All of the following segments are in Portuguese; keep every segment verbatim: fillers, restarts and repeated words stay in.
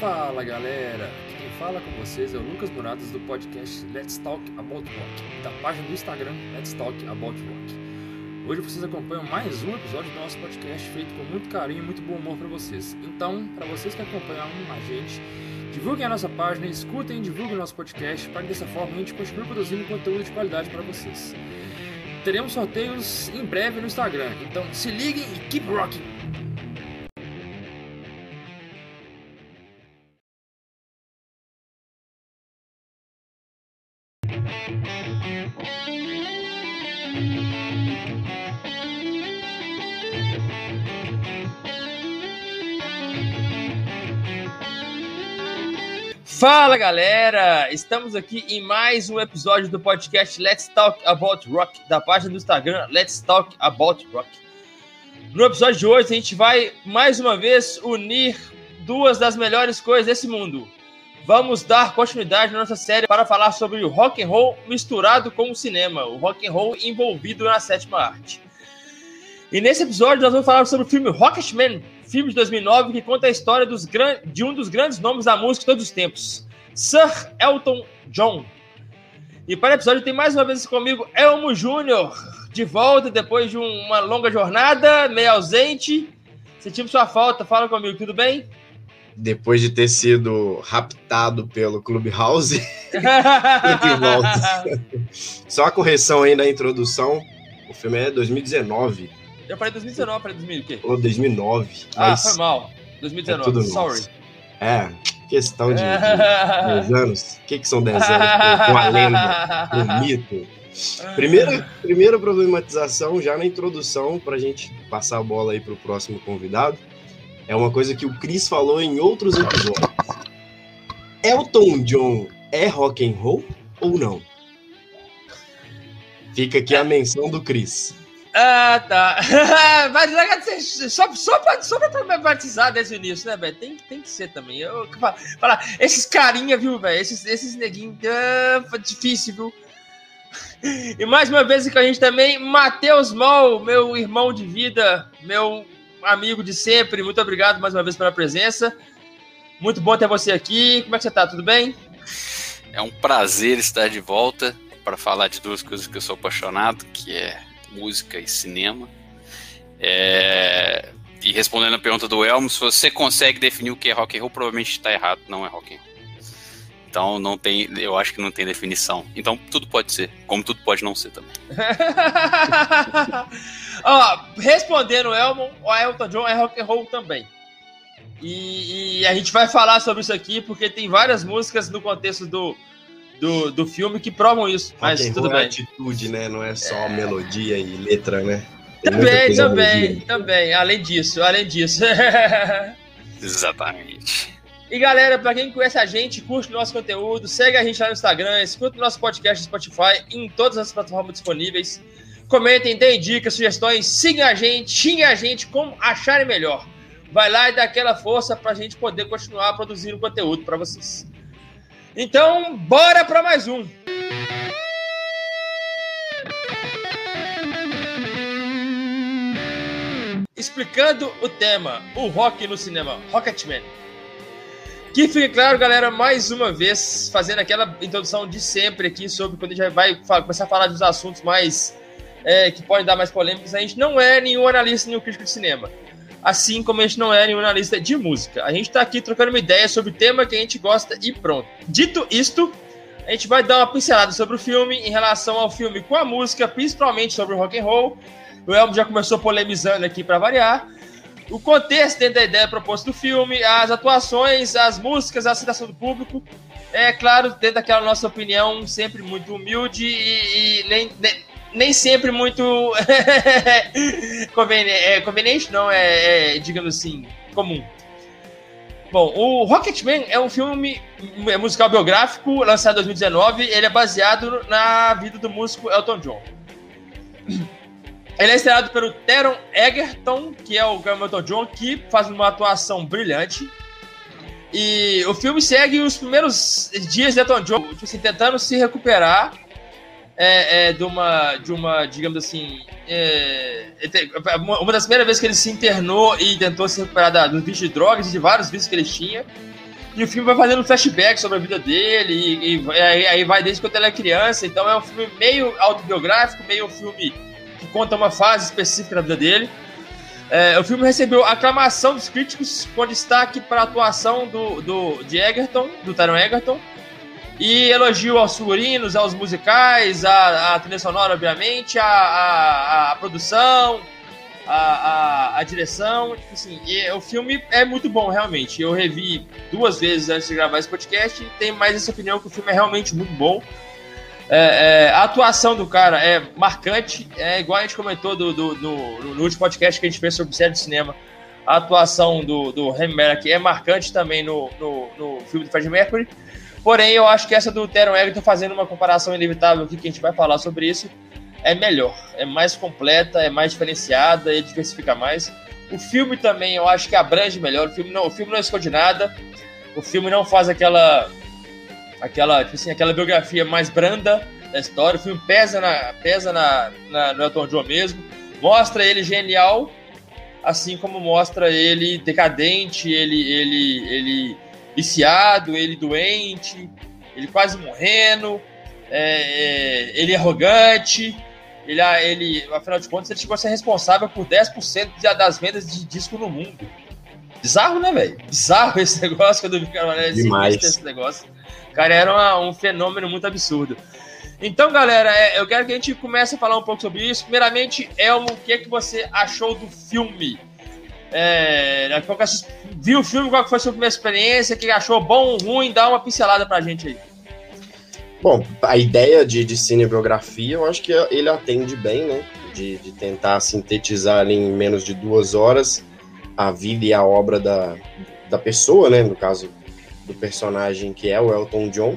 Fala galera, aqui quem fala com vocês é o Lucas Muratas do podcast Let's Talk About Rock, da página do Instagram Let's Talk About Rock. Hoje vocês acompanham mais um episódio do nosso podcast feito com muito carinho e muito bom humor para vocês. Então, para vocês que acompanham a gente, divulguem a nossa página, escutem e divulguem o nosso podcast para que dessa forma a gente continue produzindo conteúdo de qualidade para vocês. Teremos sorteios em breve no Instagram, então se liguem e keep rocking! Fala galera, estamos aqui em mais um episódio do podcast Let's Talk About Rock, da página do Instagram Let's Talk About Rock. No episódio de hoje a gente vai mais uma vez unir duas das melhores coisas desse mundo. Vamos dar continuidade na nossa série para falar sobre o rock and roll misturado com o cinema, o rock and roll envolvido na sétima arte. E nesse episódio nós vamos falar sobre o filme Rocketman, filme de dois mil e nove que conta a história dos gran... de um dos grandes nomes da música de todos os tempos, Sir Elton John. E para o episódio tem mais uma vez comigo Elmo Júnior, de volta depois de uma longa jornada, meio ausente. Sentimos sua falta, fala comigo, tudo bem? Depois de ter sido raptado pelo Clubhouse, de volta. Só a correção aí na introdução, o filme é dois mil e dezenove. Eu falei dois mil e dezenove, falei dois mil o quê? Ou dois mil e nove. Ah, foi mal. dois mil e dezenove, é sorry. Nosso. É, questão de dez anos. O que, que são dez anos? Com a lenda, o mito. Primeira, primeira problematização, já na introdução, pra gente passar a bola aí pro próximo convidado, é uma coisa que o Chris falou em outros episódios. Elton John é rock and roll ou não? Fica aqui a menção do Chris. Ah, tá. Mas só, só, só pra problematizar desde o início, né, velho? Tem, tem que ser também. Eu, falar, esses carinha, viu, velho? Esses, esses neguinhos. Uh, difícil, viu? E mais uma vez com a gente também, Matheus Moll, meu irmão de vida, meu amigo de sempre. Muito obrigado mais uma vez pela presença. Muito bom ter você aqui. Como é que você tá? Tudo bem? É um prazer estar de volta para falar de duas coisas que eu sou apaixonado, que é música e cinema. É... E respondendo a pergunta do Elmo, se você consegue definir o que é rock and roll, provavelmente está errado, não é rock and roll. Então não tem, eu acho que não tem definição. Então tudo pode ser, como tudo pode não ser também. Ó, respondendo o Elmo, o Elton John é rock and roll também. E, e a gente vai falar sobre isso aqui porque tem várias músicas no contexto do Do, do filme que provam isso, mas okay, tudo bem. É atitude, né? Não é só é... melodia e letra, né? Tem também, também, também. Além disso, além disso. Exatamente. E galera, pra quem conhece a gente, curte o nosso conteúdo, segue a gente lá no Instagram, escuta o nosso podcast no Spotify e em todas as plataformas disponíveis. Comentem, deem dicas, sugestões, sigam a gente, xinguem a gente como acharem melhor. Vai lá e dá aquela força pra gente poder continuar produzindo conteúdo pra vocês. Então, bora para mais um! Explicando o tema, o rock no cinema, Rocketman. Que fique claro, galera, mais uma vez, fazendo aquela introdução de sempre aqui sobre quando a gente vai começar a falar dos assuntos mais é, que podem dar mais polêmicas, a gente não é nenhum analista, nenhum crítico de cinema. Assim como a gente não é nenhum analista de música. A gente está aqui trocando uma ideia sobre o tema que a gente gosta e pronto. Dito isto, a gente vai dar uma pincelada sobre o filme em relação ao filme com a música, principalmente sobre o rock and roll. O Elmo já começou polemizando aqui para variar. O contexto dentro da ideia proposta do filme, as atuações, as músicas, a aceitação do público. É claro, dentro daquela nossa opinião, sempre muito humilde e, e nem... nem Nem sempre muito conveniente, é, conveniente, não, é, é, digamos assim, comum. Bom, o Rocketman é um filme musical biográfico, lançado em dois mil e dezenove, ele é baseado na vida do músico Elton John. Ele é estrelado pelo Taron Egerton, que é o Elton John, que faz uma atuação brilhante. E o filme segue os primeiros dias de Elton John, assim, tentando se recuperar. É, é, de, uma, de uma, digamos assim, é, uma das primeiras vezes que ele se internou e tentou se recuperar dos vícios de drogas e de vários vícios que ele tinha. E o filme vai fazendo um flashback sobre a vida dele, e, e, e aí vai desde quando ele é criança. Então é um filme meio autobiográfico, meio um filme que conta uma fase específica da vida dele. É, o filme recebeu aclamação dos críticos, com destaque para a atuação do, do, de Egerton, do Taron Egerton, e elogio aos figurinos, aos musicais, à, à trilha sonora, obviamente, à, à, à produção, à, à, à direção. Assim, e, o filme é muito bom, realmente. Eu revi duas vezes antes de gravar esse podcast e tenho mais essa opinião que o filme é realmente muito bom. É, é, a atuação do cara é marcante, é igual a gente comentou do, do, do, no último podcast que a gente fez sobre série de cinema. A atuação do, do Rami Malek é marcante também no, no, no filme do Freddie Mercury. Porém, eu acho que essa do Taron Egerton, fazendo uma comparação inevitável aqui, que a gente vai falar sobre isso, é melhor, é mais completa, é mais diferenciada e diversifica mais. O filme também, eu acho que abrange melhor. O filme não, o filme não esconde nada, o filme não faz aquela... Aquela, tipo assim, aquela biografia mais branda da história. O filme pesa, na, pesa na, na, no Elton John mesmo. Mostra ele genial, assim como mostra ele decadente, ele, ele, ele viciado, ele doente, ele quase morrendo, é, é, ele arrogante. Ele, ele, afinal de contas, ele chegou a ser responsável por dez por cento das vendas de disco no mundo. Bizarro, né, velho? Bizarro esse negócio, quando eu vi que era demais esse negócio. Cara, era uma, um fenômeno muito absurdo. Então, galera, é, eu quero que a gente comece a falar um pouco sobre isso. Primeiramente, Elmo, o que, é que você achou do filme? É, qual que é, viu o filme? Qual que foi a sua primeira experiência? O que achou, bom ou ruim? Dá uma pincelada pra gente aí. Bom, a ideia de, de cinebiografia, eu acho que ele atende bem, né? De, de tentar sintetizar ali em menos de duas horas a vida e a obra da, da pessoa, né? No caso... do personagem que é o Elton John,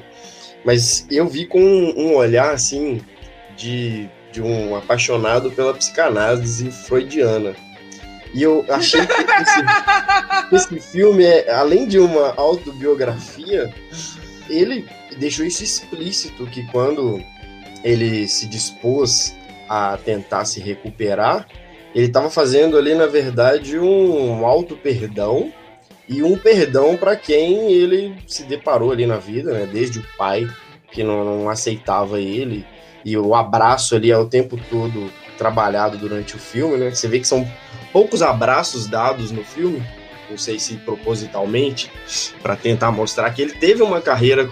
mas eu vi com um, um olhar assim de, de um apaixonado pela psicanálise freudiana, e eu achei que esse, esse filme é, além de uma autobiografia, ele deixou isso explícito, que quando ele se dispôs a tentar se recuperar, ele estava fazendo ali, na verdade, um auto-perdão e um perdão para quem ele se deparou ali na vida, né? Desde o pai, que não, não aceitava ele, e o abraço ali é o tempo todo trabalhado durante o filme, né? Você vê que são poucos abraços dados no filme, não sei se propositalmente, para tentar mostrar que ele teve uma carreira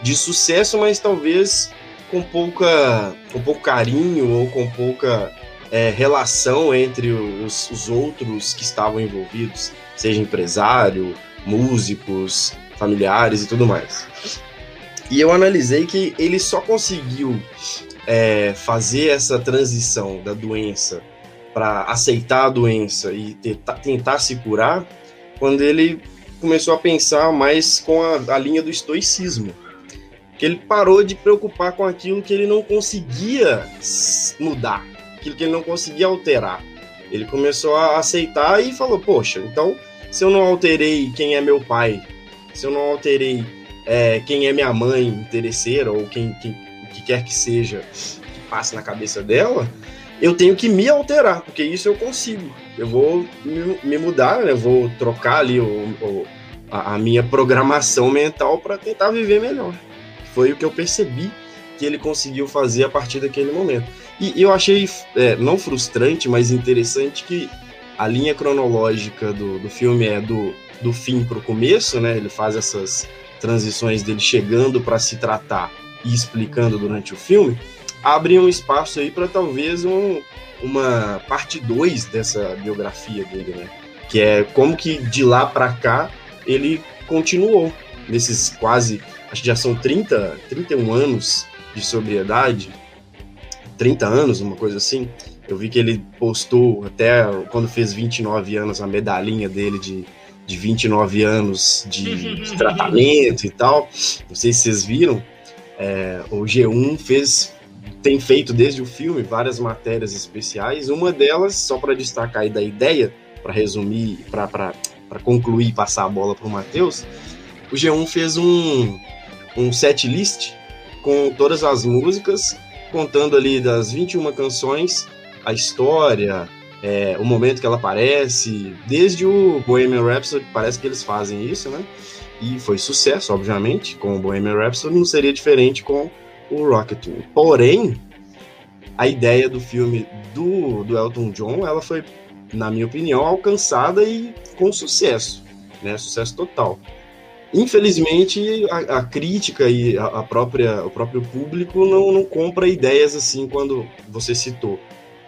de sucesso, mas talvez com, pouca, com pouco carinho ou com pouca é, relação entre os, os outros que estavam envolvidos. Seja empresário, músicos, familiares e tudo mais. E eu analisei que ele só conseguiu é, fazer essa transição da doença para aceitar a doença e tentar, tentar se curar quando ele começou a pensar mais com a, a linha do estoicismo. Que ele parou de preocupar com aquilo que ele não conseguia mudar, aquilo que ele não conseguia alterar. Ele começou a aceitar e falou, poxa, então se eu não alterei quem é meu pai, se eu não alterei é, quem é minha mãe interesseira, ou quem, quem que quer que seja, que passe na cabeça dela, eu tenho que me alterar, porque isso eu consigo. Eu vou me, me mudar, eu vou trocar ali o, o, a, a minha programação mental para tentar viver melhor. Foi o que eu percebi que ele conseguiu fazer a partir daquele momento. E eu achei, é, não frustrante, mas interessante, que a linha cronológica do, do filme é do, do fim para o começo, né? Ele faz essas transições dele chegando para se tratar e explicando durante o filme, abre um espaço aí para talvez um, uma parte dois dessa biografia dele, né? Que é como que de lá para cá ele continuou, nesses quase, acho que já são trinta, trinta e um anos de sobriedade, trinta anos, uma coisa assim. Eu vi que ele postou, até quando fez vinte e nove anos, a medalhinha dele de, de vinte e nove anos de, de tratamento e tal. Não sei se vocês viram. É, o G um fez, tem feito desde o filme várias matérias especiais. Uma delas, só para destacar aí da ideia, para resumir, para concluir e passar a bola para o Matheus, o G um fez um, um set list com todas as músicas, contando ali das vinte e uma canções, a história, é, o momento que ela aparece, desde o Bohemian Rhapsody, parece que eles fazem isso, né? E foi sucesso, obviamente, com o Bohemian Rhapsody, não seria diferente com o Rocketman. Porém, a ideia do filme do, do Elton John, ela foi, na minha opinião, alcançada e com sucesso, né? Sucesso total. Infelizmente, a, a crítica e a, a própria, o próprio público não, não compra ideias assim, quando você citou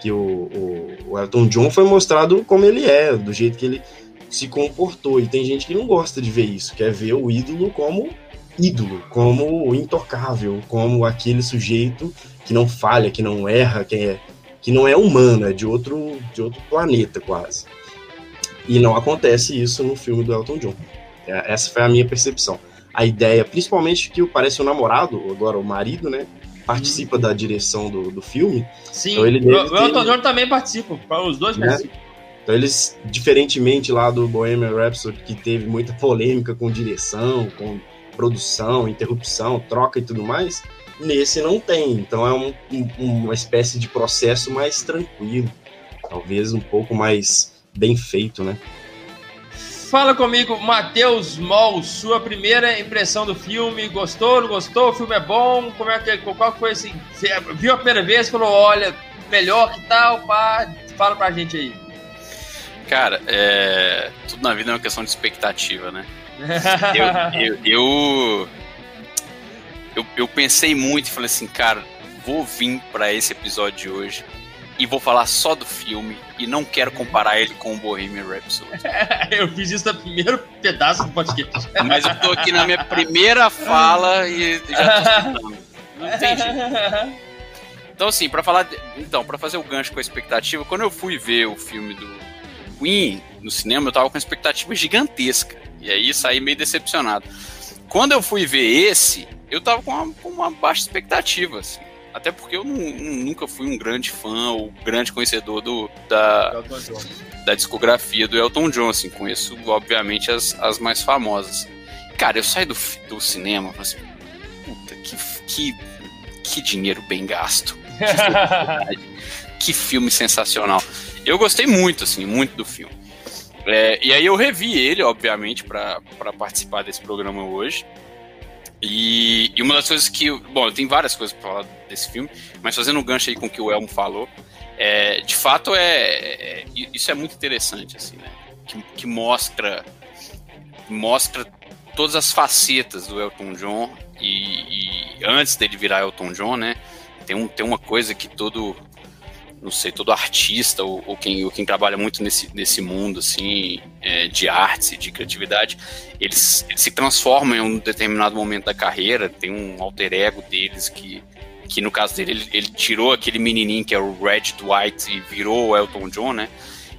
que o, o, o Elton John foi mostrado como ele é, do jeito que ele se comportou, e tem gente que não gosta de ver isso, quer ver o ídolo como ídolo, como intocável, como aquele sujeito que não falha, que não erra, que, é, que não é humano, é de outro, de outro planeta quase. E não acontece isso no filme do Elton John. Essa foi a minha percepção. A ideia, principalmente que parece o namorado, agora o marido, né, participa hum. da direção do, do filme. Sim, então ele o, deve o Elton ter... John também participa, os dois né? participam. Então eles, diferentemente lá do Bohemian Rhapsody, que teve muita polêmica com direção, com produção, interrupção, troca e tudo mais, nesse não tem. Então é um, um, uma espécie de processo mais tranquilo, talvez um pouco mais bem feito, né? Fala comigo, Matheus Moll, sua primeira impressão do filme, gostou, não gostou, o filme é bom, como é que, qual foi esse, você viu a primeira vez, falou, olha, melhor que tal, pá, fala pra gente aí. Cara, é... tudo na vida é uma questão de expectativa, né? Eu, eu, eu, eu, eu pensei muito e falei assim, cara, vou vir pra esse episódio de hoje e vou falar só do filme e não quero comparar ele com o Bohemian Rhapsody. Eu fiz isso no primeiro pedaço do podcast. Mas eu tô aqui na minha primeira fala e já tô sentando. Não tem jeito. Então, assim, pra falar... De... Então, pra fazer o gancho com a expectativa, quando eu fui ver o filme do Queen no cinema, eu tava com expectativa gigantesca, e aí saí meio decepcionado. Quando eu fui ver esse, eu tava com uma, com uma baixa expectativa, assim, até porque eu não, nunca fui um grande fã ou grande conhecedor do, da, da discografia do Elton John, assim, conheço obviamente as, as mais famosas. Cara, eu saí do, do cinema e falei assim, puta, que, que, que dinheiro bem gasto, que, que filme sensacional. Eu gostei muito, assim, muito do filme. É, e aí eu revi ele, obviamente, para participar desse programa hoje. E, e uma das coisas que... Eu, bom, tem várias coisas para falar desse filme, mas fazendo um gancho aí com o que o Elmo falou, é, de fato, é, é, isso é muito interessante, assim, né? Que, que mostra, mostra todas as facetas do Elton John e, e antes dele virar Elton John, né? Tem, um, tem uma coisa que todo... não sei, todo artista ou, ou, quem, ou quem trabalha muito nesse, nesse mundo assim, é, de artes e de criatividade, eles, eles se transformam em um determinado momento da carreira. Tem um alter ego deles que, que no caso dele, ele, ele tirou aquele menininho que é o Red Dwight e virou o Elton John, né?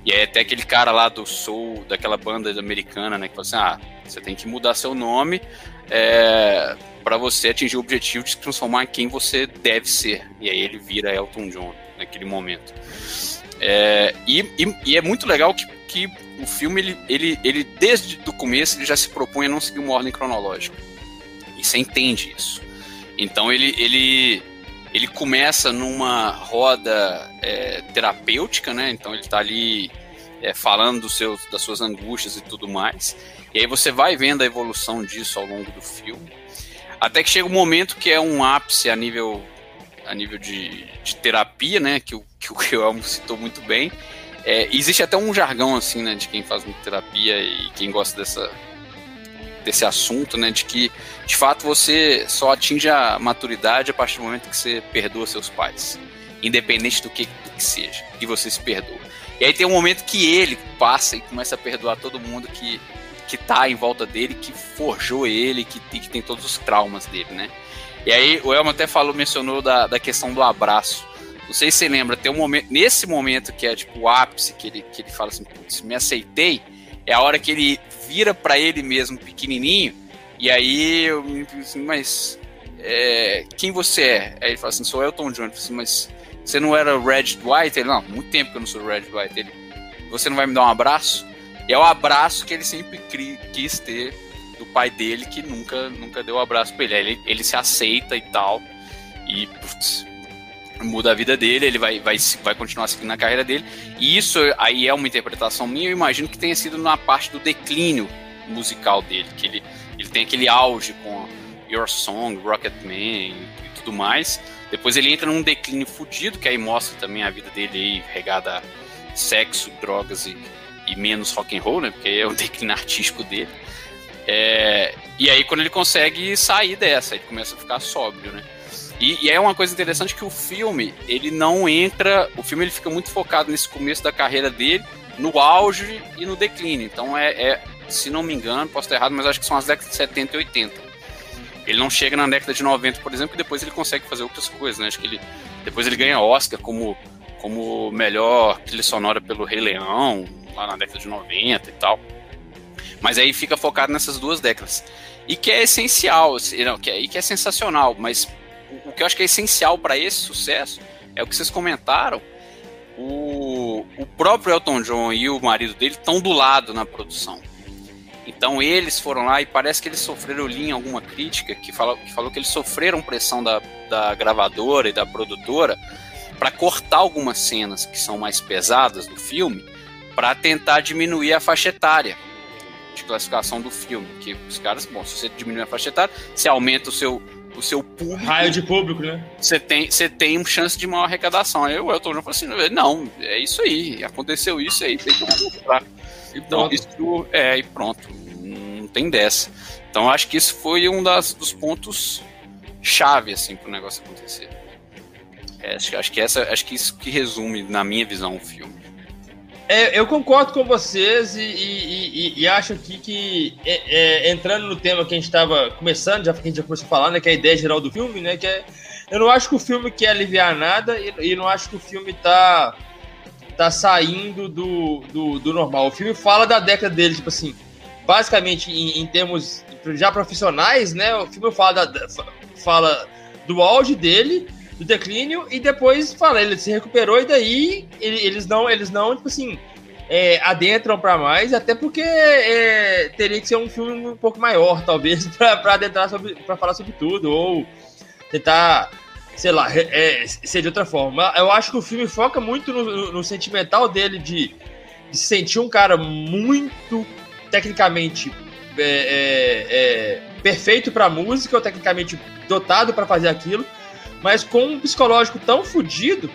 E aí até aquele cara lá do Soul, daquela banda americana, né, que falou assim, ah, você tem que mudar seu nome é, para você atingir o objetivo de se transformar em quem você deve ser. E aí ele vira Elton John naquele momento. É, e, e, e é muito legal que, que o filme, ele, ele, ele desde o começo, ele já se propõe a não seguir uma ordem cronológica. E você entende isso. Então ele, ele, ele começa numa roda é, terapêutica, né? Então ele tá ali é, falando do seu, das suas angústias e tudo mais. E aí você vai vendo a evolução disso ao longo do filme. Até que chega um momento que é um ápice a nível... a nível de, de terapia, né, que o que o Elmo citou muito bem. É, existe até um jargão, assim, né, de quem faz muito terapia e quem gosta dessa, desse assunto, né, de que, de fato, você só atinge a maturidade a partir do momento que você perdoa seus pais, independente do que, do que seja, e você se perdoa. E aí tem um momento que ele passa e começa a perdoar todo mundo que, que tá em volta dele, que forjou ele, que, que tem todos os traumas dele, né. E aí o Elmo até falou, mencionou da, da questão do abraço. Não sei se você lembra, tem um momento, nesse momento que é tipo o ápice, que ele, que ele fala assim, putz, me aceitei, é a hora que ele vira pra ele mesmo, pequenininho, e aí eu me digo assim, mas é, quem você é? Aí ele fala assim, sou Elton John. Eu falo assim, mas você não era o Red Dwight? Ele, não, muito tempo que eu não sou o Red Dwight. Ele, você não vai me dar um abraço? E é o abraço que ele sempre cri, quis ter do pai dele, que nunca, nunca deu um abraço pra ele. Ele, ele se aceita e tal, e putz, muda a vida dele, ele vai, vai, vai continuar seguindo a carreira dele, e isso aí é uma interpretação minha, eu imagino que tenha sido na parte do declínio musical dele, que ele, ele tem aquele auge com Your Song, Rocketman e, e tudo mais, depois ele entra num declínio fodido, que aí mostra também a vida dele aí, regada a sexo, drogas e, e menos rock and roll, né, porque aí é o declínio artístico dele, é, e aí quando ele consegue sair dessa, ele começa a ficar sóbrio, né. E, e é uma coisa interessante que o filme, ele não entra... O filme ele fica muito focado nesse começo da carreira dele, no auge e no declínio. Então, é, é, se não me engano, posso estar errado, mas acho que são as décadas de setenta e oitenta. Ele não chega na década de noventa, por exemplo, que depois ele consegue fazer outras coisas, né? Acho que ele, depois ele ganha Oscar como, como melhor trilha sonora pelo Rei Leão, lá na década de noventa e tal. Mas aí fica focado nessas duas décadas. E que é essencial, não, que é, e que é sensacional, mas... O que eu acho que é essencial para esse sucesso é o que vocês comentaram. O, o próprio Elton John e o marido dele estão do lado na produção. Então eles foram lá e parece que eles sofreram, eu li em alguma crítica que falou que, falou que eles sofreram pressão da, da gravadora e da produtora para cortar algumas cenas que são mais pesadas do filme para tentar diminuir a faixa etária de classificação do filme. Que os caras, bom, se você diminuir a faixa etária, você aumenta o seu... o seu público... Raio de público, né? Você tem, você tem chance de maior arrecadação. Aí o Elton John falou assim, não, é isso aí, aconteceu isso aí, tem que mostrar. Então, isso é, e pronto. Não tem dessa. Então, eu acho que isso foi um das, dos pontos chave, assim, pro negócio acontecer. É, acho, acho, que essa, acho que isso que resume, na minha visão, o filme. É, eu concordo com vocês e, e, e, e acho aqui que, é, é, entrando no tema que a gente estava começando, já que a gente já começou a falar, né, que é a ideia geral do filme, né, que é, eu não acho que o filme quer aliviar nada e, e não acho que o filme tá, tá saindo do, do, do normal. O filme fala da década dele, tipo assim, basicamente em, em termos já profissionais, né, o filme fala, da, fala do auge dele, do declínio, e depois fala, ele se recuperou, e daí ele, eles não, eles não, tipo assim, é, adentram pra mais, até porque é, teria que ser um filme um pouco maior, talvez, pra, pra adentrar sobre, pra falar sobre tudo, ou tentar, sei lá, é, ser de outra forma. Eu acho que o filme foca muito no, no sentimental dele de, de se sentir um cara muito, tecnicamente, é, é, é, perfeito pra música, ou tecnicamente dotado pra fazer aquilo, mas com um psicológico tão fodido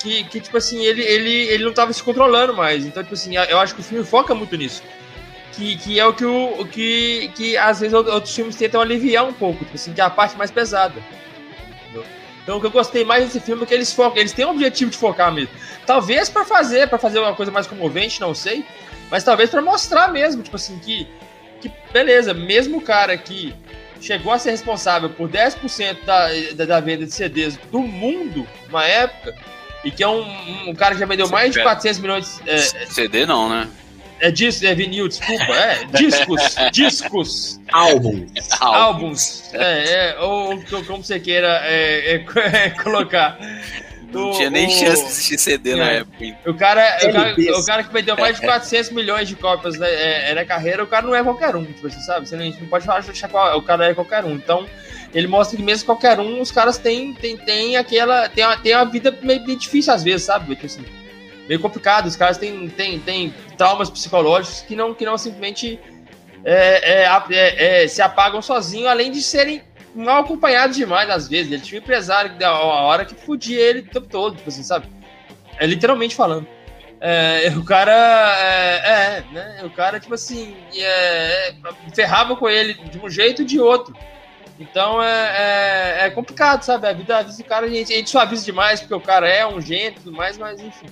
que, que, tipo assim, ele, ele, ele não tava se controlando mais. Então, tipo assim, eu acho que o filme foca muito nisso. Que, que é o que, o que, que, às vezes, outros filmes tentam aliviar um pouco, tipo assim, que é a parte mais pesada. Entendeu? Então, o que eu gostei mais desse filme é que eles focam, eles têm o objetivo de focar mesmo. Talvez pra fazer, pra fazer uma coisa mais comovente, não sei, mas talvez pra mostrar mesmo, tipo assim, que, que beleza, mesmo o cara que chegou a ser responsável por dez por cento da, da, da venda de C Ds do mundo, uma época, e que é um, um cara que já vendeu mais de quatrocentos milhões... É, C D não, né? É disco, é vinil, desculpa, é discos, discos. Álbuns. Álbuns, é, é, ou como você queira é, é, é, colocar. Não o, tinha nem o, chance de existir C D é, na época. O cara, o, cara, o cara que vendeu mais de quatrocentos milhões de cópias na, é, na carreira, o cara não é qualquer um, tipo assim, sabe? Você não, a gente não pode falar que o cara é qualquer um. Então, ele mostra que mesmo qualquer um, os caras têm, têm, têm aquela... Tem uma, tem uma vida meio, meio difícil às vezes, sabe? Tipo assim, meio complicado. Os caras têm, têm, têm traumas psicológicos que não, que não simplesmente é, é, é, é, se apagam sozinhos, além de serem mal acompanhado demais, às vezes. Ele tinha um empresário que deu uma hora que fudia ele o tempo todo, tipo assim, sabe? É literalmente falando. É, o cara... É, é, né? O cara, tipo assim, é, ferrava com ele de um jeito e de outro. Então, é, é, é complicado, sabe? A vida, às vezes, o cara... A gente, a gente suaviza demais, porque o cara é um gênio e tudo mais, mas, enfim.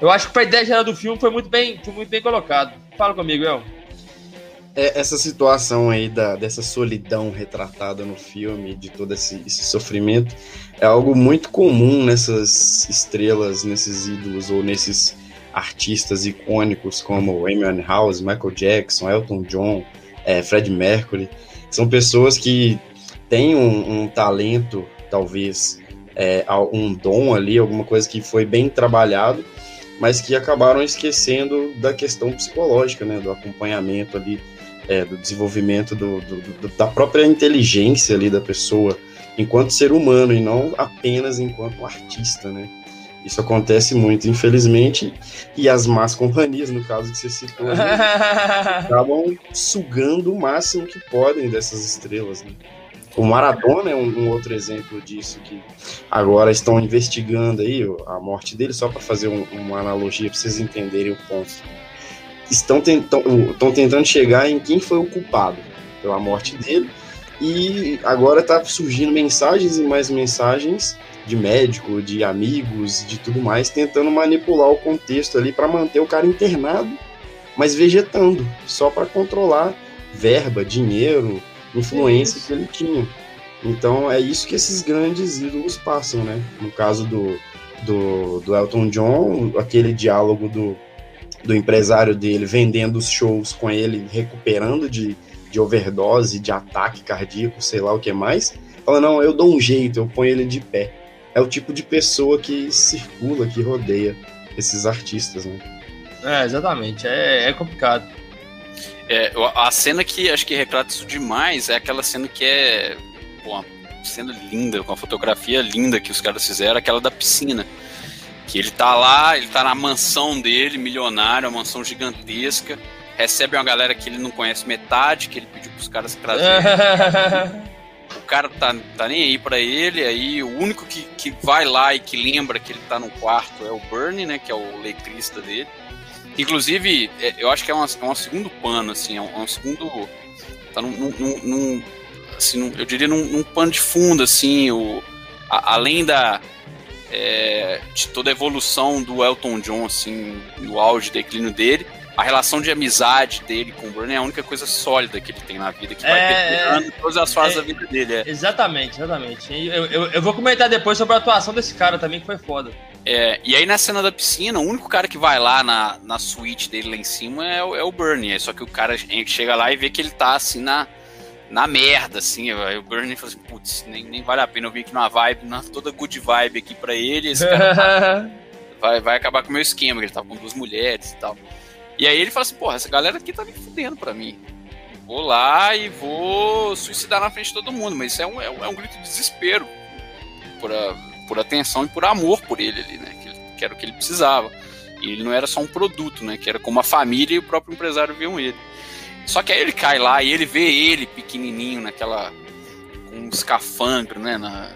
Eu acho que pra ideia geral do filme foi muito bem, foi muito bem colocado. Fala comigo, El. É essa situação aí da, dessa solidão retratada no filme, de todo esse, esse sofrimento, é algo muito comum nessas estrelas, nesses ídolos ou nesses artistas icônicos como Amy Winehouse, Michael Jackson, Elton John, é, Freddie Mercury. São pessoas que têm um, um talento, talvez, é, um dom ali, alguma coisa que foi bem trabalhado, mas que acabaram esquecendo da questão psicológica, né, do acompanhamento ali, É, do desenvolvimento do, do, do, da própria inteligência ali da pessoa, enquanto ser humano e não apenas enquanto artista, né? Isso acontece muito, infelizmente, e as más companhias, no caso que você citou, né, acabam sugando o máximo que podem dessas estrelas, né? O Maradona é um, um outro exemplo disso, que agora estão investigando aí a morte dele, só para fazer um, uma analogia para vocês entenderem o ponto. Estão tentando, estão tentando chegar em quem foi o culpado pela morte dele, e agora está surgindo mensagens e mais mensagens de médico, de amigos, de tudo mais, tentando manipular o contexto ali para manter o cara internado, mas vegetando, só para controlar verba, dinheiro, influência que ele tinha. Então é isso que esses grandes ídolos passam, né? No caso do, do, do Elton John, aquele diálogo do, do empresário dele vendendo os shows com ele, recuperando de, de overdose, de ataque cardíaco, sei lá o que mais. Fala, não, eu dou um jeito, eu ponho ele de pé. É o tipo de pessoa que circula, que rodeia esses artistas, né? É, exatamente, é, é complicado. É, a cena que acho que retrata isso demais é aquela cena que é pô, uma cena linda, com a fotografia linda que os caras fizeram, aquela da piscina. Que ele tá lá, ele tá na mansão dele, milionário, uma mansão gigantesca, recebe uma galera que ele não conhece metade, que ele pediu pros caras trazerem. O cara tá, tá nem aí pra ele, aí o único que, que vai lá e que lembra que ele tá no quarto é o Bernie, né, que é o letrista dele. Inclusive, é, eu acho que é um é segundo pano, assim, é um, é um segundo... Tá num, num, num, assim, num, eu diria num, num pano de fundo, assim, o, a, além da, é, de toda a evolução do Elton John, assim, no auge e declínio dele, a relação de amizade dele com o Bernie é a única coisa sólida que ele tem na vida, que é, vai perpetuando todas as fases é, da vida dele. É. Exatamente, exatamente. Eu, eu, eu vou comentar depois sobre a atuação desse cara também, que foi foda. É, e aí na cena da piscina, o único cara que vai lá na, na suíte dele lá em cima é, é o Bernie. Só que o cara chega lá e vê que ele tá assim na, na merda, assim. Aí o Bernie fala assim, putz, nem, nem vale a pena eu vir aqui numa vibe, na, toda good vibe aqui pra ele. Esse cara tá, vai, vai acabar com o meu esquema, que ele tá com duas mulheres e tal. E aí ele fala assim, porra, essa galera aqui tá me fudendo pra mim. Vou lá e vou suicidar na frente de todo mundo. Mas isso é um, é um, é um grito de desespero por, a, por atenção e por amor por ele ali, né? Que, que era o que ele precisava. E ele não era só um produto, né? Que era como a família e o próprio empresário viam ele. Só que aí ele cai lá e ele vê ele pequenininho naquela... com um escafandro, né? Na,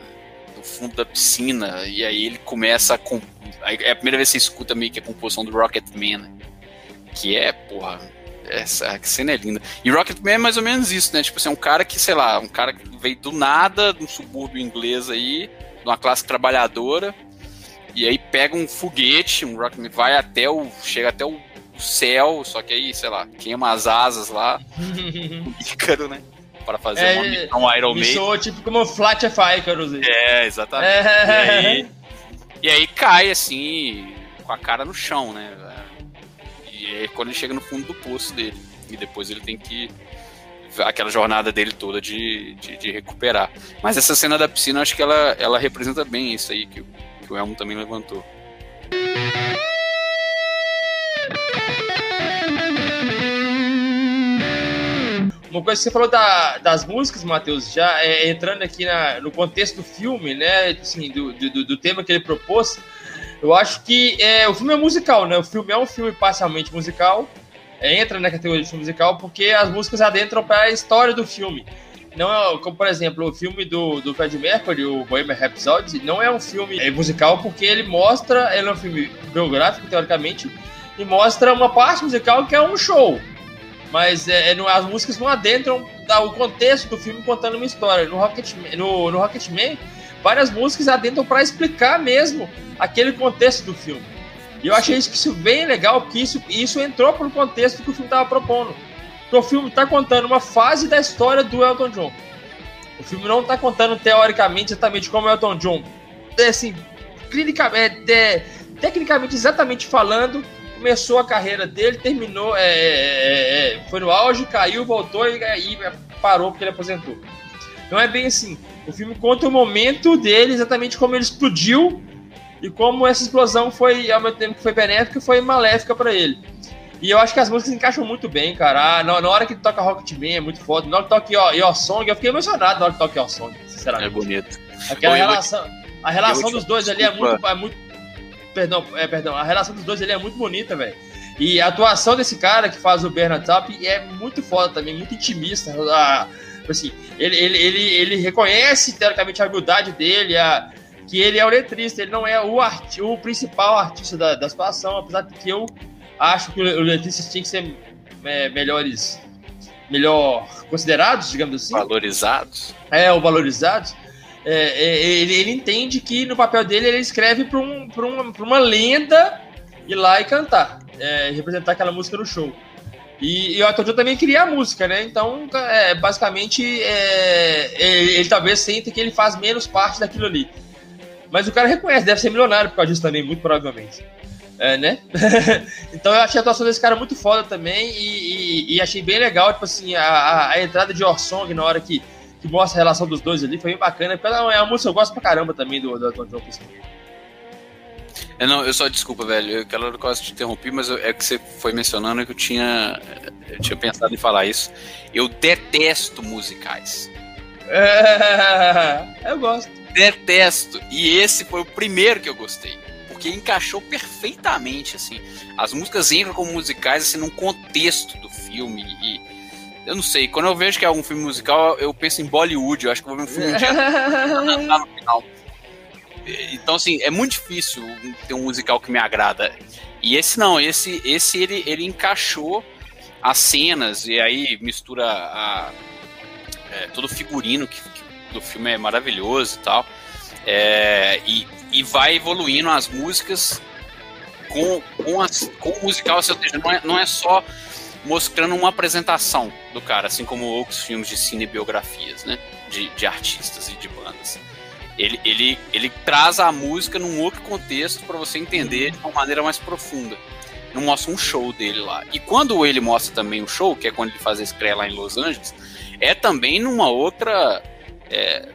no fundo da piscina. E aí ele começa a... Comp... É a primeira vez que você escuta meio que a composição do Rocketman, né? Que é, porra, essa cena é linda. E Rocketman é mais ou menos isso, né? Tipo assim, um cara que, sei lá, um cara que veio do nada, de um subúrbio inglês aí, de uma classe trabalhadora, e aí pega um foguete, um Rocketman vai até o... chega até o céu, só que aí, sei lá, queima as asas lá, o ícaro, né? Para fazer é, uma missão um Iron Man. Isso, tipo como um Flat Icarus. É, exatamente. É. E, aí, e aí cai, assim, com a cara no chão, né? E é quando ele chega no fundo do poço dele. E depois ele tem que... aquela jornada dele toda de, de, de recuperar. Mas essa cena da piscina, acho que ela, ela representa bem isso aí que, que o Elmo também levantou. Uma coisa que você falou da, das músicas, Matheus, já é, entrando aqui na, no contexto do filme, né? Assim, do, do, do tema que ele propôs. Eu acho que é, o filme é musical, né? O filme é um filme parcialmente musical, é, entra na categoria de filme musical, porque as músicas adentram para a história do filme. Não é, como, por exemplo, o filme do, do Freddie Mercury, o Bohemian Rhapsody, não é um filme é, musical porque ele mostra, ele é um filme biográfico, teoricamente, e mostra uma parte musical que é um show. Mas é, não, as músicas não adentram o contexto do filme contando uma história. No Rocketman, no, no Rocketman várias músicas adentram para explicar mesmo aquele contexto do filme. E eu achei isso, isso bem legal, porque isso, isso entrou para o contexto que o filme estava propondo. Porque o filme está contando uma fase da história do Elton John. O filme não está contando teoricamente exatamente como o Elton John, assim, clinicamente, é, tecnicamente exatamente falando, começou a carreira dele, terminou, é, é, é, foi no auge, caiu, voltou e, e parou porque ele aposentou. Não é bem assim. O filme conta o momento dele, exatamente como ele explodiu e como essa explosão foi, ao mesmo tempo que foi benéfica, foi maléfica para ele. E eu acho que as músicas encaixam muito bem, cara. Ah, na, na hora que toca Rocketman é muito foda. Na hora que toca Your Song, eu fiquei emocionado na hora que toca Your Song, sinceramente. É bonito. Aquela Bom, relação, te... a relação dos dois desculpa. ali é muito, é muito... Perdão, é, perdão, a relação dos dois ali é muito bonita, velho. E a atuação desse cara que faz o Bernie Taupin é muito foda também, muito intimista. A, assim, ele, ele, ele, ele reconhece, teoricamente, a humildade dele, a... que ele é o letrista, ele não é o, arti- o principal artista da, da situação, apesar de que eu acho que o letrista tinha que ser é, melhores, melhor considerados, digamos assim. Valorizados. É, ou valorizados. É, é, ele, ele entende que no papel dele ele escreve para um, pra uma, pra uma lenda ir lá e cantar, é, representar aquela música no show. E, e o Elton John também queria a música, né? Então, é, basicamente, é, ele, ele talvez sinta que ele faz menos parte daquilo ali. Mas o cara reconhece, deve ser milionário por causa disso também, muito provavelmente. É, né? Então eu achei a atuação desse cara muito foda também e, e, e achei bem legal, tipo assim, a, a entrada de Your Song na hora que, que mostra a relação dos dois ali, foi bem bacana. Porque é uma música que eu gosto pra caramba também do Elton John. É, não, eu só desculpa, velho, eu quero quase te interrompi, mas eu, é que você foi mencionando que eu tinha, eu tinha pensado em falar isso. Eu detesto musicais. É, eu gosto. Detesto, e esse foi o primeiro que eu gostei, porque encaixou perfeitamente, assim, as músicas entram como musicais, assim, num contexto do filme, e eu não sei, quando eu vejo que é um filme musical, eu penso em Bollywood, eu acho que eu vou ver um filme de lá no final, então, assim, é muito difícil ter um musical que me agrada, e esse não, esse, esse ele, ele encaixou as cenas, e aí mistura a, é, todo o figurino que o filme é maravilhoso e tal, é, e, e vai evoluindo as músicas com, com, as, com o musical, ou seja, não é, não é só mostrando uma apresentação do cara, assim como outros filmes de cinebiografias, né, de, de artistas e de bandas. Ele, ele, ele traz a música num outro contexto para você entender de uma maneira mais profunda. Não mostra um show dele lá. E quando ele mostra também o show, que é quando ele faz a estreia lá em Los Angeles, é também numa outra... É,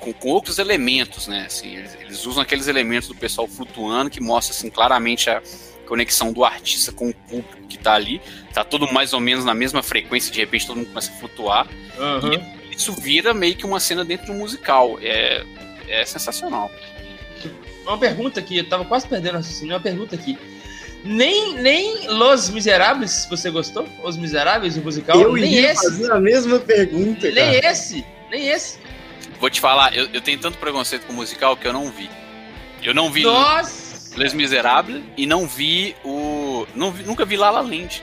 com, com outros elementos, né? Assim, eles, eles usam aqueles elementos do pessoal flutuando que mostra assim, claramente a conexão do artista com o público que tá ali. Tá tudo mais ou menos na mesma frequência, de repente todo mundo começa a flutuar. Uhum. E isso vira meio que uma cena dentro do musical. É, é sensacional. Uma pergunta aqui, eu tava quase perdendo assim, uma pergunta aqui. Nem, nem Los Misérables, você gostou? Os Misérables, o musical? Eu nem ia esse. fazer a mesma pergunta. Nem cara. esse, nem esse. Vou te falar, eu, eu tenho tanto preconceito com musical que eu não vi. Eu não vi Nossa. Les Misérables e não vi o... Não vi, nunca vi La La Land.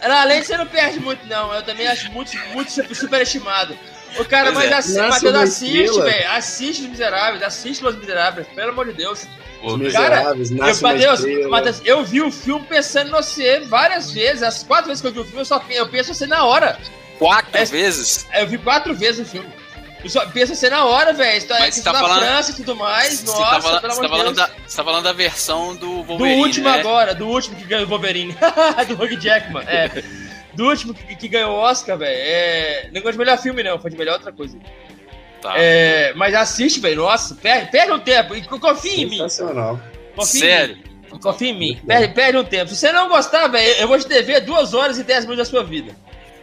La La Land você não perde muito, não. Eu também acho muito, muito superestimado. O cara, pois mas é. assi- assiste, velho. Assiste Os Miseráveis, assiste Os Miseráveis, pelo amor de Deus. Os Miseráveis, cara, Matheus, eu vi o filme pensando em você várias vezes. As quatro vezes que eu vi o filme, eu, só, eu penso em você na hora. Quatro é, vezes? Eu vi quatro vezes o filme. Eu só penso ser na hora, velho. Mas você tá falando da França e tudo mais. Nossa, tá falando, pelo amor de Deus. Tá você tá falando da versão do Wolverine. Do último né? agora, do último que ganhou o Wolverine. Do Hugh Jackman. É. Do último que, que ganhou o Oscar, velho. É... Não foi de melhor filme, não. Foi de melhor outra coisa. Tá. É... Mas assiste, velho. Nossa, perde, perde um tempo. Confia em mim. Sensacional. Confia Sério? Em mim. Confia em mim. Perde, perde um tempo. Se você não gostar, velho, eu vou te dever duas horas e dez minutos da sua vida.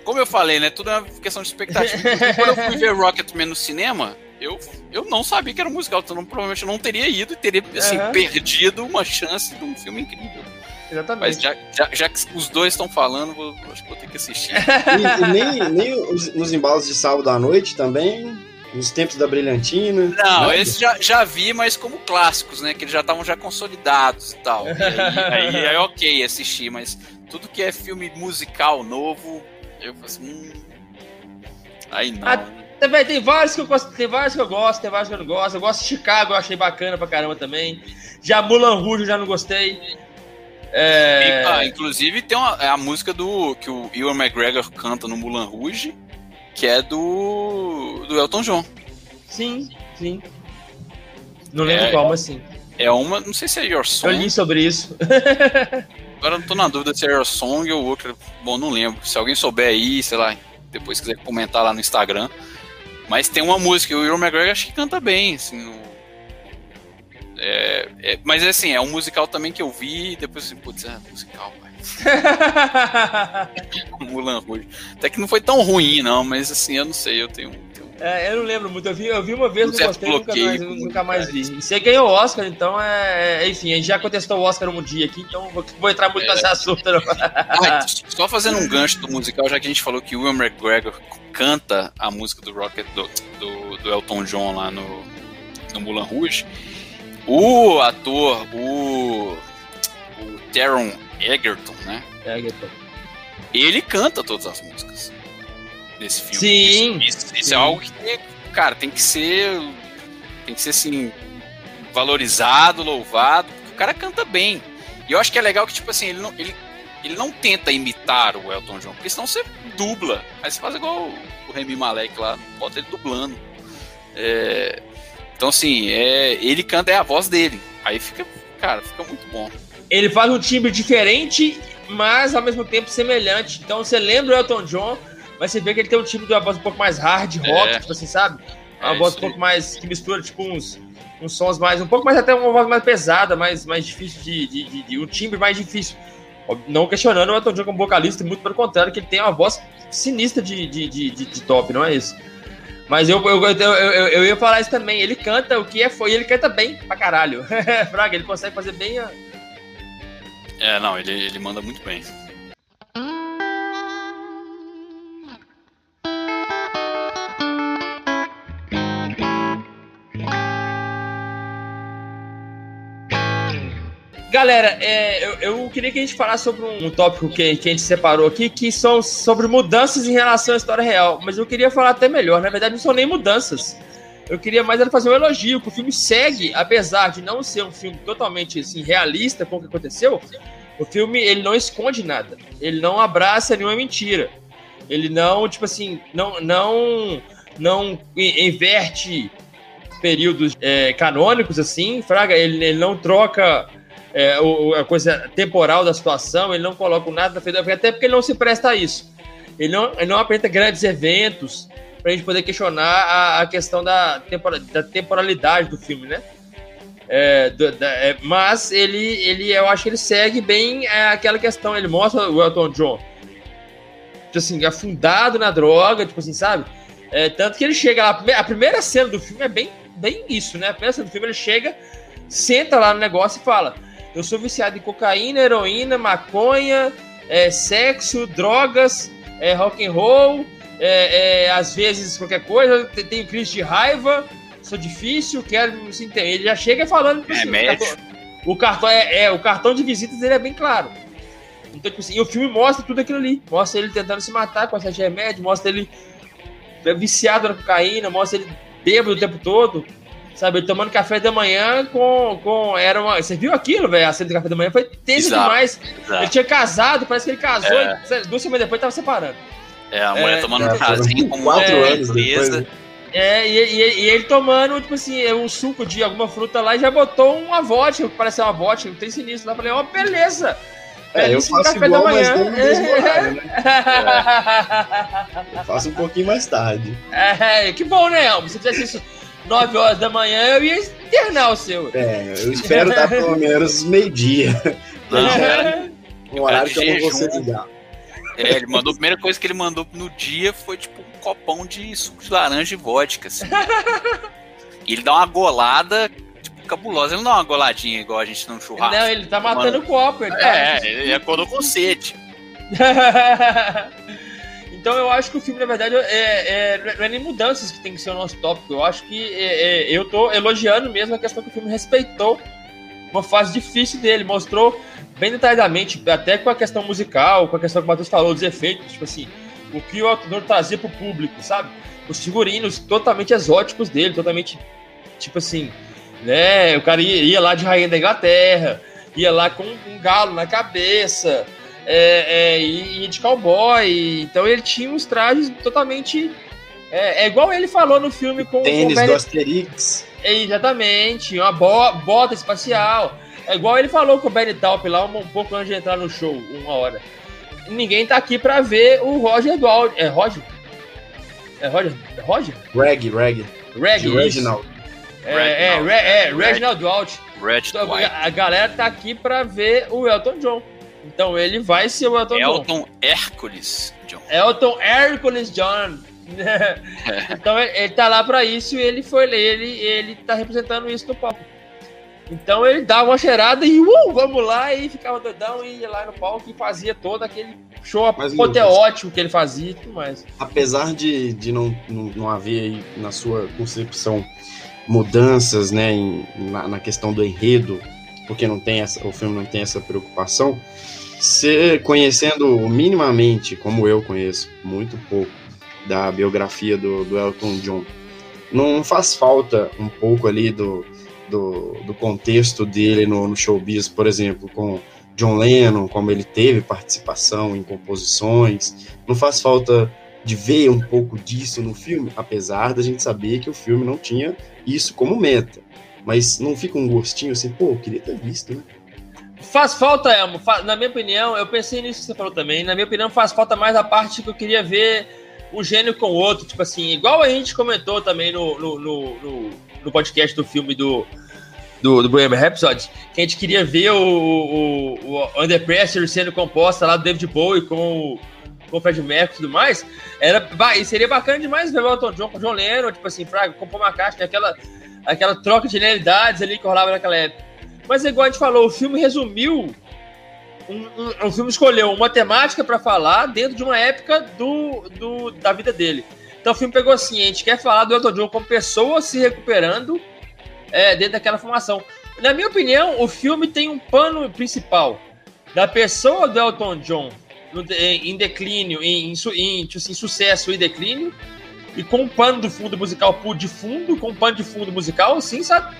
Como eu falei, né? Tudo é uma questão de expectativa. Quando eu fui ver Rocketman no cinema, eu, eu não sabia que era um musical. Então, provavelmente eu não teria ido e teria assim, uhum. perdido uma chance de um filme incrível. Exatamente. Mas já, já, já que os dois estão falando, vou, acho que vou ter que assistir. E, e nem, nem os, nos embalos de sábado à noite também, nos tempos da brilhantina. Não, esses já, já vi, mas como clássicos, né? Que eles já estavam já consolidados e tal. E aí, aí é ok assistir, mas tudo que é filme musical novo... Eu faço hum... Aí não. Ah, também tem vários que eu gosto, tem vários que eu gosto, tem vários que eu não gosto. Eu gosto de Chicago, eu achei bacana pra caramba também. Já Moulin Rouge eu já não gostei. É... E, ah, inclusive tem uma, a música do que o Ewan McGregor canta no Moulin Rouge, que é do, do Elton John. Sim, sim. Não lembro é, qual, mas sim. É uma, não sei se é Your Song. Eu li sobre isso. Agora não tô na dúvida se é Your Song ou outra. Bom, não lembro. Se alguém souber aí, sei lá, depois quiser comentar lá no Instagram. Mas tem uma música, o Ewan McGregor acho que canta bem, assim. No... É, é, mas assim, é um musical também que eu vi e depois assim, putz, é musical, pai. Moulin Rouge. Até que não foi tão ruim, não, mas assim, eu não sei, eu tenho... tenho... É, eu não lembro muito, eu vi, eu vi uma vez, um não gostei, nunca mais, nunca mais vi. E você ganhou o Oscar, então é... Enfim, a gente já contestou o Oscar um dia aqui, então vou, vou entrar muito é. nesse assunto. Ah, só fazendo um gancho do musical, já que a gente falou que o Ewan McGregor canta a música do Rocket, do, do, do Elton John lá no, no Moulin Rouge, o ator, o... o Taron Egerton, né? Egerton. Ele canta todas as músicas desse filme. Sim. Isso, isso, isso sim. É algo que, cara, tem que ser, tem que ser assim, valorizado, louvado, porque o cara canta bem. E eu acho que é legal que, tipo assim, ele não, ele, ele não tenta imitar o Elton John, porque senão você dubla. Aí você faz igual o Rami Malek lá, bota ele dublando. É, então, assim, é, ele canta, é a voz dele. Aí fica, cara, fica muito bom. Ele faz um timbre diferente, mas ao mesmo tempo semelhante. Então você lembra o Elton John, mas você vê que ele tem um timbre de uma voz um pouco mais hard rock, é. tipo assim, sabe? Uma é, voz um pouco mais que mistura tipo uns, uns sons mais, um pouco mais até uma voz mais pesada, mais, mais difícil de, de, de, de um timbre mais difícil. Não questionando o Elton John como vocalista, muito pelo contrário, que ele tem uma voz sinistra de, de, de, de, de top, não é isso? Mas eu, eu, eu, eu, eu ia falar isso também. Ele canta o que é foi, ele canta bem pra caralho. Fraga, ele consegue fazer bem a... É, não, ele, ele manda muito bem. Galera, é, eu, eu queria que a gente falasse sobre um, um tópico que, que a gente separou aqui, que são sobre mudanças em relação à história real. Mas eu queria falar até melhor, na verdade não são nem mudanças. Eu queria mais era fazer um elogio, que o filme segue, apesar de não ser um filme totalmente assim, realista com o que aconteceu, o filme ele não esconde nada, ele não abraça nenhuma mentira, ele não, tipo assim, não, não, não inverte períodos é, canônicos, assim, fraga, ele, ele não troca é, o, a coisa temporal da situação, ele não coloca nada, até porque ele não se presta a isso, ele não, ele não apresenta grandes eventos, pra gente poder questionar a, a questão da, tempora, da temporalidade do filme, né? É, do, da, é, mas ele, ele, eu acho que ele segue bem é, aquela questão, ele mostra o Elton John, tipo assim, afundado na droga, tipo assim, sabe? É, tanto que ele chega lá, a primeira cena do filme é bem, bem isso, né? A primeira cena do filme ele chega, senta lá no negócio e fala, eu sou viciado em cocaína, heroína, maconha, é, sexo, drogas, é, rock and roll... É, é, às vezes qualquer coisa, tenho crise de raiva, sou difícil, quero me entender. Ele já chega falando tipo, é assim, médico. O cartão, o cartão é, é o cartão de visitas dele é bem claro. Então, tipo assim, e o filme mostra tudo aquilo ali, mostra ele tentando se matar com acesso de remédio, mostra ele viciado na cocaína, mostra ele bêbado o tempo todo, sabe? Ele tomando café da manhã com, com era uma, você viu aquilo, velho? A cena do café da manhã foi tensa demais. Exato. Ele tinha casado, parece que ele casou, é. e, duas semanas depois tava separando. É, a mulher é, tomando um chazinho com quatro é, anos depois. É, e, e, e ele tomando, tipo assim, um suco de alguma fruta lá e já botou uma vodka, que parece uma vodka, não tem sinistro. Lá falei, ó, oh, beleza. É, eu faço igual, mas não no mesmo horário, né? É. Eu faço um pouquinho mais tarde. É, que bom, né, Elmo? Se fizesse isso nove horas da manhã, eu ia internar o seu. É, eu espero estar pelo menos meio-dia. Não, é. Um horário que eu não vou ser ligado. É, ele mandou, a primeira coisa que ele mandou no dia foi tipo um copão de suco de laranja e vodka, assim. E ele dá uma golada, tipo, cabulosa. Ele não dá uma goladinha igual a gente no churrasco. Não, ele tá matando o copo. Ele é, tá... ele acordou com sede. Então eu acho que o filme, na verdade, é, é, não é nem mudanças que tem que ser o nosso tópico. Eu acho que é, é, eu tô elogiando mesmo a questão que o filme respeitou uma fase difícil dele, mostrou bem detalhadamente, até com a questão musical, com a questão que o Matheus falou, dos efeitos, tipo assim, o que o autor trazia pro público, sabe? Os figurinos totalmente exóticos dele, totalmente, tipo assim, né? O cara ia, ia lá de rainha da Inglaterra, ia lá com um galo na cabeça, é, é, ia de cowboy, então ele tinha uns trajes totalmente... É, é igual ele falou no filme com... Tênis com o do Asterix. É, exatamente, uma bo- bota espacial... É igual ele falou com o Bernie Taupin lá um pouco antes de entrar no show, uma hora. Ninguém tá aqui pra ver o Roger do áudio. É Roger? É Roger? É Roger? Reg, Reg. Reg, Reginald. É, é, é, é Reginald Walt. A galera tá aqui pra ver o Elton John. Então ele vai ser o Elton John. Elton Hércules John. Elton Hércules John. Então ele, ele tá lá pra isso e ele foi ele, ele tá representando isso no palco. Então ele dava uma cheirada e uh, vamos lá, e ficava doidão e ia lá no palco e fazia todo aquele show apoteótico que ele fazia e tudo mais. Apesar de, de não, não, não haver aí na sua concepção mudanças, né, em, na, na questão do enredo, porque não tem essa, o filme não tem essa preocupação, se conhecendo minimamente, como eu conheço muito pouco, da biografia do, do Elton John, não faz falta um pouco ali do Do, do contexto dele no, no showbiz, por exemplo, com John Lennon, como ele teve participação em composições, não faz falta de ver um pouco disso no filme, apesar da gente saber que o filme não tinha isso como meta, mas não fica um gostinho assim, pô, eu queria ter visto, né? Faz falta, Elmo, na minha opinião, eu pensei nisso que você falou também, na minha opinião faz falta mais a parte que eu queria ver o gênio com o outro, tipo assim, igual a gente comentou também no... no, no, no... no podcast do filme do, do, do Bohemian Rhapsody, que a gente queria ver o, o, o Under Pressure sendo composta lá do David Bowie com, com o Freddie Mercury e tudo mais, era, seria bacana demais ver o Elton John com o John Lennon, tipo assim, pra compor uma caixa, né? aquela, aquela troca de genialidades ali que rolava naquela época. Mas igual a gente falou, o filme resumiu, um, um, o filme escolheu uma temática pra falar dentro de uma época do, do, da vida dele. Então o filme pegou assim, a gente quer falar do Elton John como pessoa se recuperando é, dentro daquela formação. Na minha opinião, o filme tem um pano principal da pessoa do Elton John no, em, em declínio, em, em, em assim, sucesso e declínio, e com um pano do fundo musical por de fundo, com um pano de fundo musical, assim, sabe?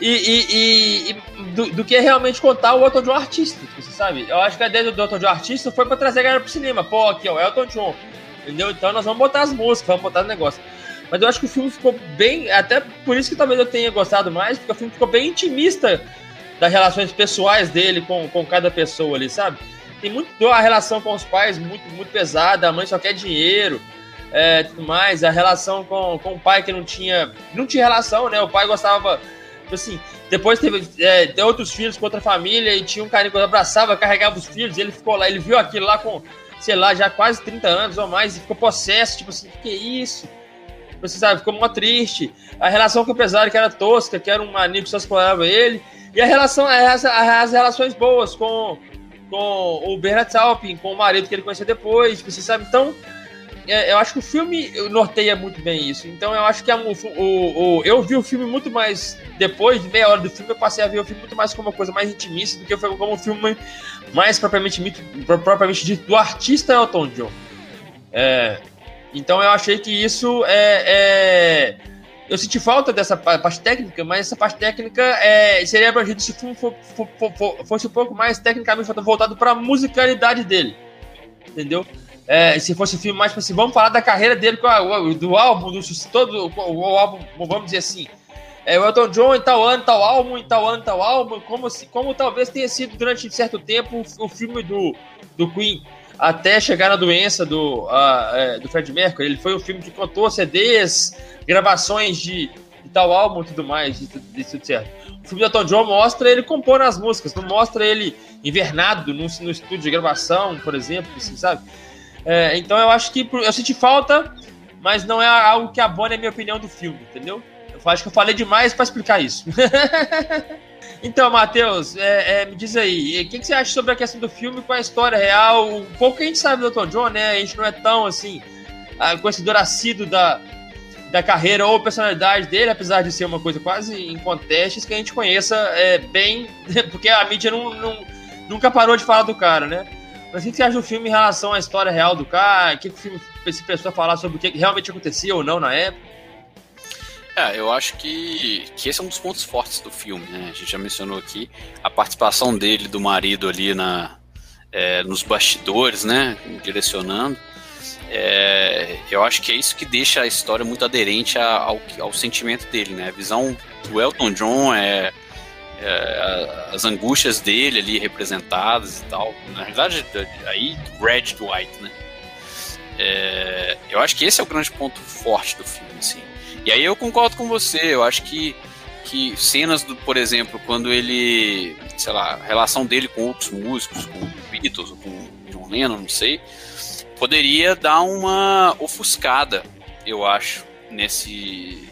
E, e, e, e do, do que é realmente contar o Elton John artista, você sabe? Eu acho que a ideia do Elton John artista foi pra trazer a galera pro cinema. Pô, aqui, ó, Elton John. Entendeu? Então nós vamos botar as músicas, vamos botar o negócio. Mas eu acho que o filme ficou bem... Até por isso que talvez eu tenha gostado mais, porque o filme ficou bem intimista das relações pessoais dele com, com cada pessoa ali, sabe? Tem muito a relação com os pais muito, muito pesada, a mãe só quer dinheiro, é, tudo mais. A relação com, com o pai que não tinha... Não tinha relação, né? O pai gostava... assim, depois teve é, teve outros filhos com outra família e tinha um carinho que abraçava, carregava os filhos, e ele ficou lá, ele viu aquilo lá com... sei lá, já quase trinta anos ou mais, e ficou possesso, tipo assim, o que é isso? Você sabe, ficou mó triste. A relação com o empresário, que era tosca, que era um maníaco que só explorava ele, e a relação, as, as relações boas com, com o Bernie Taupin, com o marido que ele conheceu depois, você sabe, então, é, eu acho que o filme norteia muito bem isso, então eu acho que a, o, o, eu vi o filme muito mais, depois de meia hora do filme, eu passei a ver o filme muito mais como uma coisa mais intimista do que como um filme... mais propriamente, propriamente dito do artista Elton John. É, então eu achei que isso é, é... eu senti falta dessa parte técnica, mas essa parte técnica é, seria abrangida se for, for, for, fosse um pouco mais tecnicamente voltado para a musicalidade dele, entendeu? É, se fosse um filme mais para assim, vamos falar da carreira dele, do álbum, do todo o álbum, vamos dizer assim, é, o Elton John em tal ano, tal álbum, em tal ano, tal álbum, como, se, como talvez tenha sido durante um certo tempo o filme do, do Queen, até chegar na doença do, a, é, do Freddie Mercury. Ele foi um filme que contou C Ds, gravações de, de tal álbum e tudo mais, de, de tudo certo. O filme do Elton John mostra ele compondo as músicas, não mostra ele invernado no, no estúdio de gravação, por exemplo, assim, sabe? É, então eu acho que eu senti falta, mas não é algo que abone a minha opinião do filme, entendeu? Acho que eu falei demais para explicar isso. Então, Matheus, é, é, me diz aí, o que, que você acha sobre a questão do filme com a história real? Um pouco que a gente sabe do Elton John, né? A gente não é tão, assim, conhecedor assíduo da, da carreira ou personalidade dele, apesar de ser uma coisa quase em contextos que a gente conheça é, bem, porque a mídia não, não, nunca parou de falar do cara, né? Mas o que, que você acha do filme em relação à história real do cara? O que, que o filme se prestou a falar sobre o que realmente acontecia ou não na época? É, eu acho que, que esse é um dos pontos fortes do filme, né? A gente já mencionou aqui a participação dele, do marido ali na, é, nos bastidores, né? Direcionando. É, eu acho que é isso que deixa a história muito aderente ao, ao sentimento dele, né? A visão do Elton John, é, é, as angústias dele ali representadas e tal. Na verdade, aí red to white, né? É, eu acho que esse é o grande ponto forte do filme, assim. E aí eu concordo com você, eu acho que, que cenas, do, por exemplo, quando ele, sei lá, a relação dele com outros músicos, com Beatles ou com John Lennon, não sei, poderia dar uma ofuscada, eu acho, nesse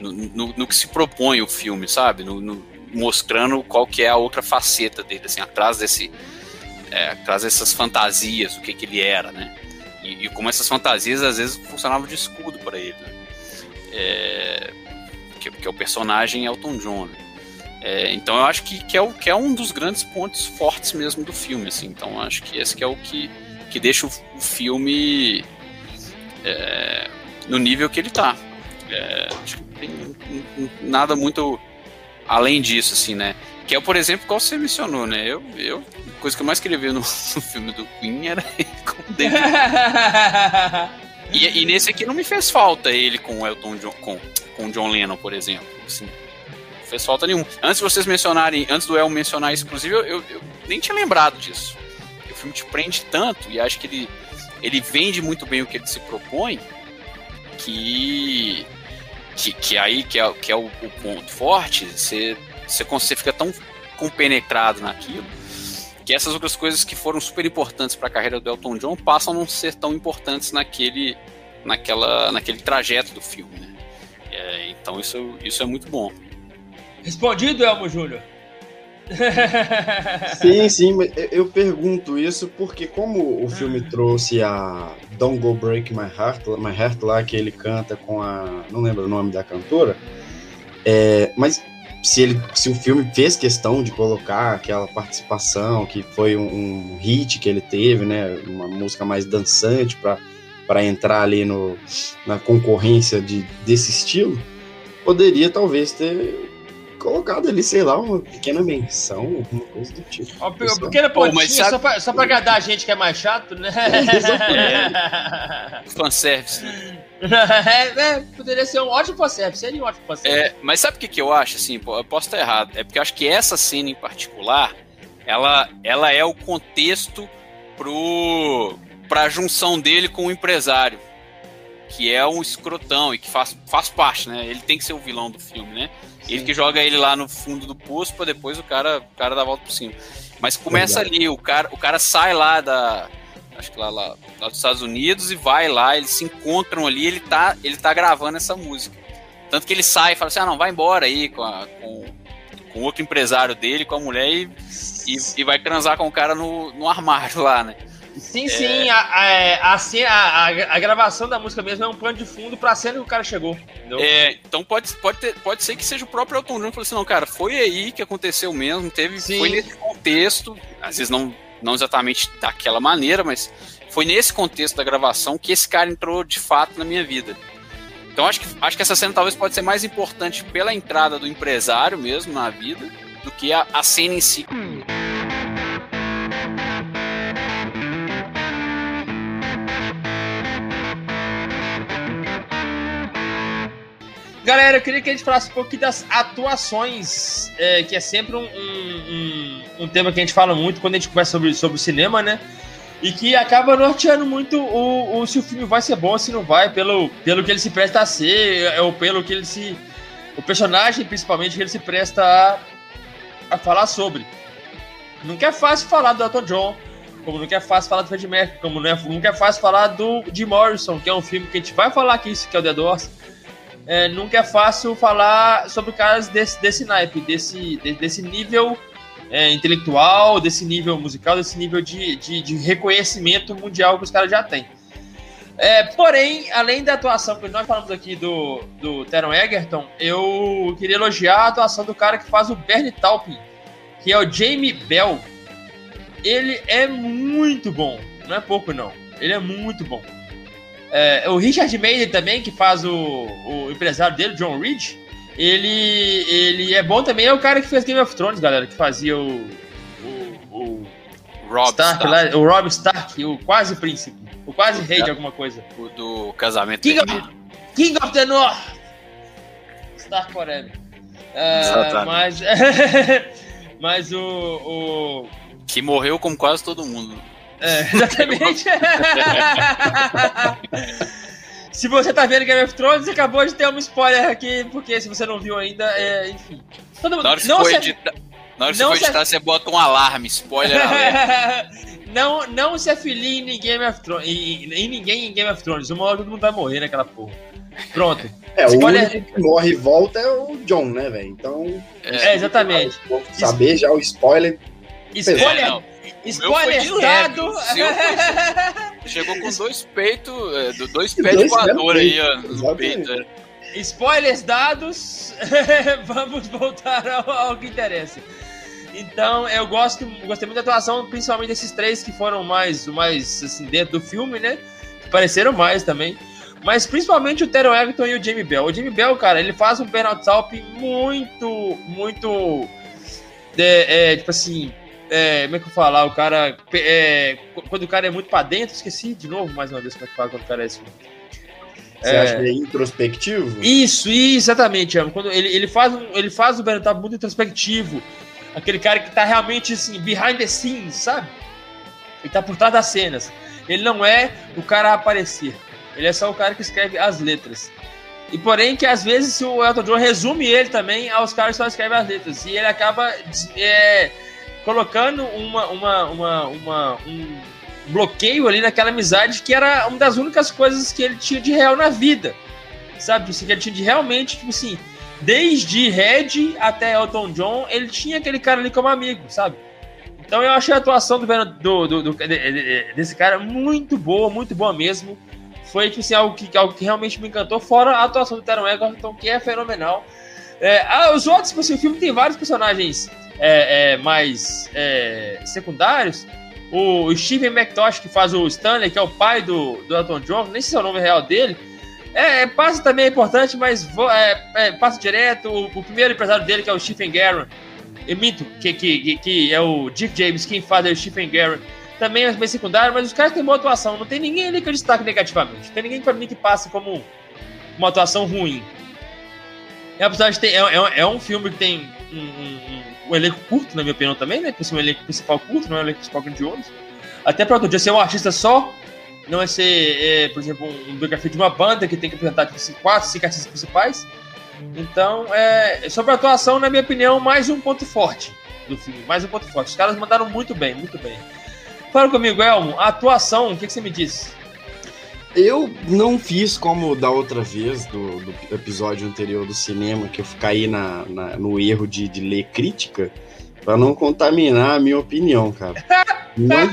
no, no, no que se propõe o filme, sabe? No, no, mostrando qual que é a outra faceta dele, assim, atrás desse é, atrás dessas fantasias, o que que ele era, né? E, e como essas fantasias às vezes funcionavam de escudo para ele, né? É, que, que é o personagem Elton John, né? É, então eu acho que, que, é o, que é um dos grandes pontos fortes mesmo do filme, assim. Então eu acho que esse que é o que, que deixa o, o filme é, no nível que ele tá. É, acho que não tem nada muito além disso, assim, né? Que é, por exemplo, qual você mencionou, né? Eu, eu, a coisa que eu mais queria ver no, no filme do Queen era ele com o David. e, e nesse aqui não me fez falta ele com o Elton John, com, com o John Lennon, por exemplo, assim. Não fez falta nenhum. Antes de vocês mencionarem, antes do El mencionar isso, inclusive, eu, eu, eu nem tinha lembrado disso. O filme te prende tanto e acho que ele, ele vende muito bem o que ele se propõe, que, que, que aí que é, que é o, o ponto forte, você, você, você fica tão compenetrado naquilo, que essas outras coisas que foram super importantes para a carreira do Elton John passam a não ser tão importantes naquele, naquela, naquele trajeto do filme, né? É, então isso, isso é muito bom. Respondido, Elmo Júnior? Sim, sim, eu pergunto isso porque como o filme trouxe a Don't Go Break My Heart, My Heart lá, que ele canta com a... não lembro o nome da cantora, é, mas se, ele, se o filme fez questão de colocar aquela participação que foi um, um hit que ele teve, né, uma música mais dançante para entrar ali no, na concorrência de, desse estilo, poderia talvez ter colocado ali, sei lá, uma pequena menção, alguma coisa do tipo. Uma pequena pontinha, sabe... só, pra, só pra agradar a gente que é mais chato, né? É, fanservice. É, é, poderia ser um ótimo fanservice, seria um ótimo fanservice. É, mas sabe o que, que eu acho, assim, eu posso estar errado, é porque eu acho que essa cena em particular, ela, ela é o contexto pro, pra junção dele com o empresário, que é um escrotão e que faz, faz parte, né? Ele tem que ser o vilão do filme, né? Sim. Ele que joga ele lá no fundo do poço pra depois o cara, o cara dá a volta por cima. Mas começa Verdade. ali, o cara, o cara sai lá da... acho que lá, lá, lá dos Estados Unidos e vai lá, eles se encontram ali, ele tá, ele tá gravando essa música. Tanto que ele sai e fala assim, ah não, vai embora aí com, a, com, com outro empresário dele, com a mulher e, e, e vai transar com o cara no, no armário lá, né? Sim, sim, é... a, a, a, a gravação da música mesmo é um plano de fundo pra cena que o cara chegou. É, então pode, pode, ter, pode ser que seja o próprio Elton John que falou assim, não, cara, foi aí que aconteceu mesmo, teve, foi nesse contexto, às vezes não, não exatamente daquela maneira, mas foi nesse contexto da gravação que esse cara entrou de fato na minha vida. Então acho que, acho que essa cena talvez pode ser mais importante pela entrada do empresário mesmo na vida, do que a, a cena em si. Hum. Galera, eu queria que a gente falasse um pouco das atuações, é, que é sempre um, um, um, um tema que a gente fala muito quando a gente conversa sobre, sobre o cinema, né? E que acaba norteando muito o, o, se o filme vai ser bom ou se não vai, pelo, pelo que ele se presta a ser, ou pelo que ele se... o personagem, principalmente, que ele se presta a, a falar sobre. Nunca é fácil falar do Elton John, como nunca é fácil falar do Freddie Mercury, como nunca é fácil falar do Jim Morrison, que é um filme que a gente vai falar aqui, que é o The Doors. É, nunca é fácil falar sobre caras desse, desse naipe, desse, desse nível é, intelectual, desse nível musical, desse nível de, de, de reconhecimento mundial que os caras já têm. É, porém, além da atuação que nós falamos aqui do, do Taron Egerton, eu queria elogiar a atuação do cara que faz o Bernie Taupin, que é o Jamie Bell. Ele é muito bom, não é pouco não, ele é muito bom. É, o Richard Madden também, que faz o, o empresário dele, John Reed, ele, ele é bom também, é o cara que fez Game of Thrones, galera, que fazia o o, o Rob Stark, Stark. Lá, o Rob Stark, o quase príncipe, o quase o rei da, de alguma coisa. O do casamento. King of, King of the North! Stark forever. Ah, mas mas o, o... que morreu como quase todo mundo. É, exatamente. Se você tá vendo Game of Thrones, acabou de ter um spoiler aqui, porque se você não viu ainda, é, enfim. Todo mundo, na, hora não, edita... Na hora que não você for editar, af... você bota um alarme, spoiler alerta. Não, não se afilie em Game of Thrones. Em, em ninguém em Game of Thrones. Uma hora todo mundo vai morrer naquela porra. Pronto. É, spoiler... o único que morre e volta é o John, né, velho? Então... É, exatamente. Saber Isso... já o spoiler... Spoiler... Não. Spoiler dado! Chegou com dois peitos, dois pés de voador aí, ó. No peito. Spoilers dados, vamos voltar ao, ao que interessa. Então, eu gosto, gostei muito da atuação, principalmente desses três que foram mais, mais assim, dentro do filme, né? Que pareceram mais também. Mas principalmente o Taron Egerton e o Jamie Bell. O Jamie Bell, cara, ele faz um Bernie Taupin muito, muito. É, é, tipo assim. É, como é que eu falar? O cara. É, quando o cara é muito pra dentro, esqueci de novo mais uma vez como é que fala quando o cara é assim. Você é... acha que é introspectivo? Isso, isso exatamente. Quando ele, ele, faz um, ele faz o Bernie Taupin muito introspectivo. Aquele cara que tá realmente assim, behind the scenes, sabe? Ele tá por trás das cenas. Ele não é o cara a aparecer. Ele é só o cara que escreve as letras. E porém que às vezes o Elton John resume ele também aos caras que só escrevem as letras. E ele acaba é, colocando uma, uma, uma, uma, um... bloqueio ali naquela amizade que era uma das únicas coisas que ele tinha de real na vida, sabe? Que ele tinha de realmente, tipo assim, desde Red até Elton John, ele tinha aquele cara ali como amigo, sabe? Então eu achei a atuação do, do, do, do desse cara muito boa, muito boa mesmo. Foi, tipo assim, algo que, algo que realmente me encantou, fora a atuação do Taron Egerton, que é fenomenal. É, ah, os outros, tipo assim, o filme tem vários personagens é, é, mais é, secundários. O Steven McIntosh, que faz o Stanley, que é o pai do, do Elton John, nem sei se é o nome real dele, é, é, passa também é importante, mas vo, é, é, passa direto. O, o primeiro empresário dele, que é o Stephen Guerin, eu minto, que, que, que é o Dick James, quem faz é o Stephen Guerin, também é bem secundário, mas os caras têm boa atuação, não tem ninguém ali que eu destaque negativamente, não tem ninguém pra mim que passa como uma atuação ruim. É, apesar de ter, é, é, é um filme que tem um, um, um um elenco curto, na minha opinião também, né? Porque se é um elenco principal curto, não é um elenco principal grandioso. Até para outro dia ser um artista só, não é ser, é, por exemplo, um, um biografia de uma banda que tem que apresentar tipo, quatro, cinco artistas principais. Então, é, sobre a atuação, na minha opinião, mais um ponto forte do filme, mais um ponto forte. Os caras mandaram muito bem, muito bem. Fala comigo, Elmo, a atuação, o que, que você me disse? Eu não fiz como da outra vez, do, do episódio anterior do cinema, que eu caí na, na, no erro de, de ler crítica, pra não contaminar a minha opinião, cara. Não,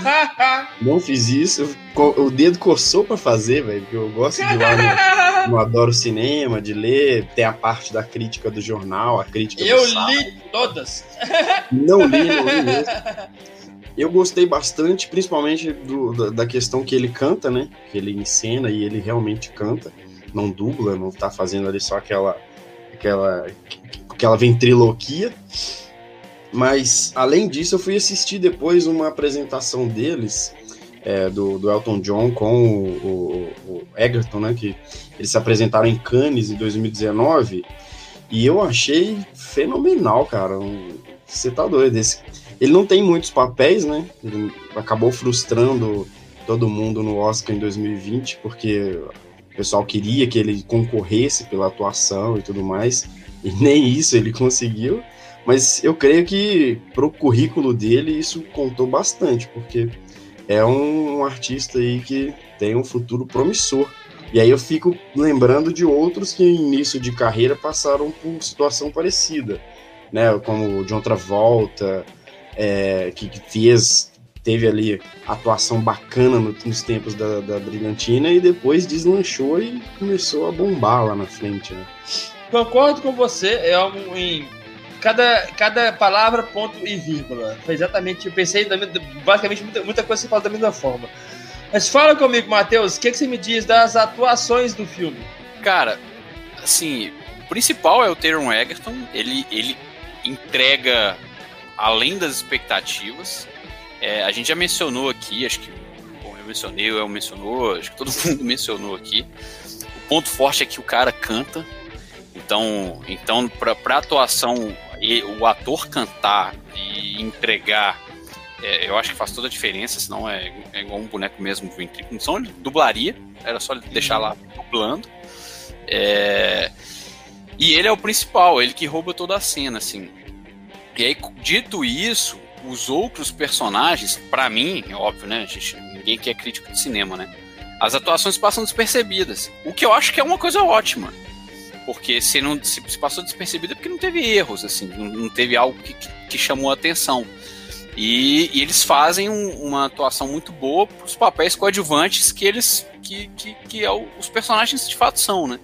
não fiz isso, eu, o dedo coçou pra fazer, velho, porque eu gosto de lá, eu adoro cinema, de ler, tem a parte da crítica do jornal, a crítica eu do Eu li todas. Não li, não li mesmo. Eu gostei bastante, principalmente do, da, da questão que ele canta, né? Que ele encena e ele realmente canta. Não dubla, não tá fazendo ali só aquela, aquela, aquela ventriloquia. Mas, além disso, eu fui assistir depois uma apresentação deles, é, do, do Elton John com o, o, o Egerton, né? Que eles se apresentaram em Cannes em dois mil e dezenove. E eu achei fenomenal, cara. Você tá doido esse... Ele não tem muitos papéis, né? Ele acabou frustrando todo mundo no Oscar em dois mil e vinte, porque o pessoal queria que ele concorresse pela atuação e tudo mais, e nem isso ele conseguiu. Mas eu creio que pro currículo dele isso contou bastante, porque é um artista aí que tem um futuro promissor. E aí eu fico lembrando de outros que no início de carreira passaram por situação parecida, né? Como o John Travolta... É, que fez, teve ali atuação bacana no, nos tempos da, da Brilhantina e depois deslanchou e começou a bombar lá na frente, né? Concordo com você, é um, em cada, cada palavra, ponto e vírgula. Foi exatamente, eu pensei basicamente muita, muita coisa que você fala da mesma forma. Mas fala comigo, Matheus, o que, que você me diz das atuações do filme? Cara, assim, o principal é o Taron Egerton, ele, ele entrega... além das expectativas. É, a gente já mencionou aqui, acho que bom, eu mencionei, o El mencionou, acho que todo mundo mencionou aqui. O ponto forte é que o cara canta, então, então para a atuação, o ator cantar e entregar, é, eu acho que faz toda a diferença, senão é, é igual um boneco mesmo do ventrículo, então ele dublaria, era só deixar lá dublando. É, e ele é o principal, ele que rouba toda a cena, assim. E aí, dito isso, os outros personagens, pra mim, é óbvio, né, gente, ninguém que é crítico de cinema, né, as atuações passam despercebidas, o que eu acho que é uma coisa ótima, porque se, não, se passou despercebido é porque não teve erros, assim, não teve algo que, que, que chamou a atenção. E, e eles fazem um, uma atuação muito boa para os papéis coadjuvantes que eles que, que, que é o, os personagens de fato são, né?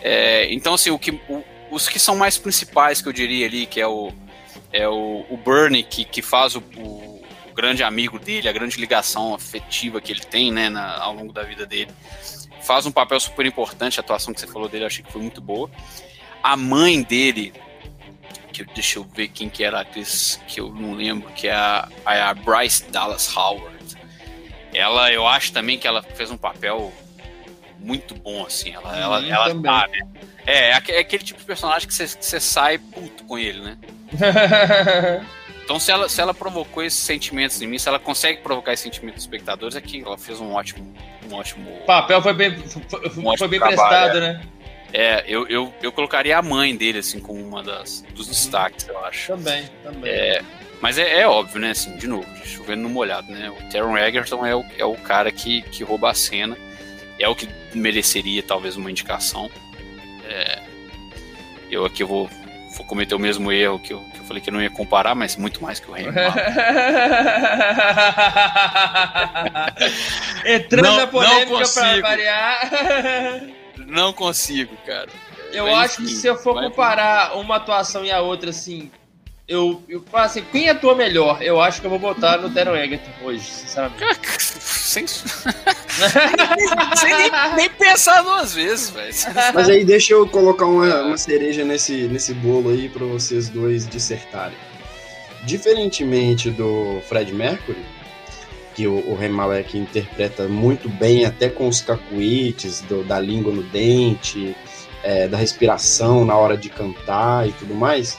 É, então, assim, o que, o, os que são mais principais, que eu diria ali, que é o, é o, o Bernie, que, que faz o, o, o grande amigo dele, a grande ligação afetiva que ele tem, né, na, ao longo da vida dele, faz um papel super importante. A atuação que você falou dele, eu achei que foi muito boa. A mãe dele... Que, deixa eu ver quem que era a atriz, que eu não lembro, que é a, a Bryce Dallas Howard. Ela, eu acho também que ela fez um papel muito bom, assim. Ela, ela, ela tá, né? É, é aquele tipo de personagem que você sai puto com ele, né? Então, se ela, se ela provocou esses sentimentos em mim, se ela consegue provocar esses sentimentos dos espectadores, é que ela fez um ótimo... Um ótimo o papel foi bem, foi, um foi bem trabalho, prestado, é. Né? É, eu, eu, eu colocaria a mãe dele, assim, como uma das, dos destaques, eu acho. Também, também. É, mas é, é óbvio, né, assim, de novo, chovendo no molhado, né, o Taron Egerton é o, é o cara que, que rouba a cena, é o que mereceria, talvez, uma indicação. É, eu aqui vou, vou cometer o mesmo erro que eu, que eu falei que eu não ia comparar, mas muito mais que o Rami Malek. Entrando não, na polêmica pra variar... Não consigo, cara. Eu Mas, acho que sim, se eu for comparar pro... uma atuação e a outra, assim, eu, eu falo assim, quem atua melhor? Eu acho que eu vou botar no Taron Egerton hoje, sinceramente. Sem, Sem nem, nem pensar duas vezes, velho. Mas aí deixa eu colocar uma, uma cereja nesse, nesse bolo aí pra vocês dois dissertarem. Diferentemente do Freddie Mercury, que o Rami Malek interpreta muito bem, até com os cacuetes do, da língua no dente, é, da respiração na hora de cantar e tudo mais,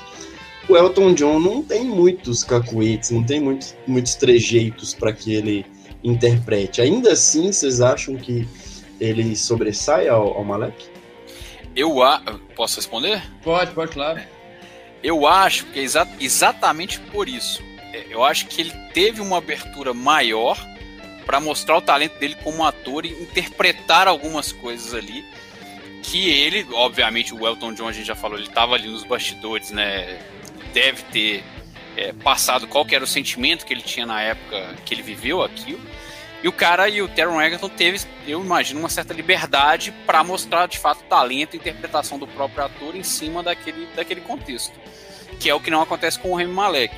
o Elton John não tem muitos cacuetes, não tem muito, muitos trejeitos para que ele interprete. Ainda assim, vocês acham que ele sobressai ao, ao Malek? Eu a... Posso responder? Pode, pode, claro. Eu acho que é exa- exatamente por isso. Eu acho que ele teve uma abertura maior para mostrar o talento dele como ator e interpretar algumas coisas ali que ele, obviamente, o Elton John, a gente já falou, ele estava ali nos bastidores, né? Deve ter é, passado qual que era o sentimento que ele tinha na época que ele viveu aquilo. E o cara, e o Taron Egerton teve, eu imagino, uma certa liberdade para mostrar, de fato, o talento e interpretação do próprio ator em cima daquele, daquele contexto, que é o que não acontece com o Rami Malek.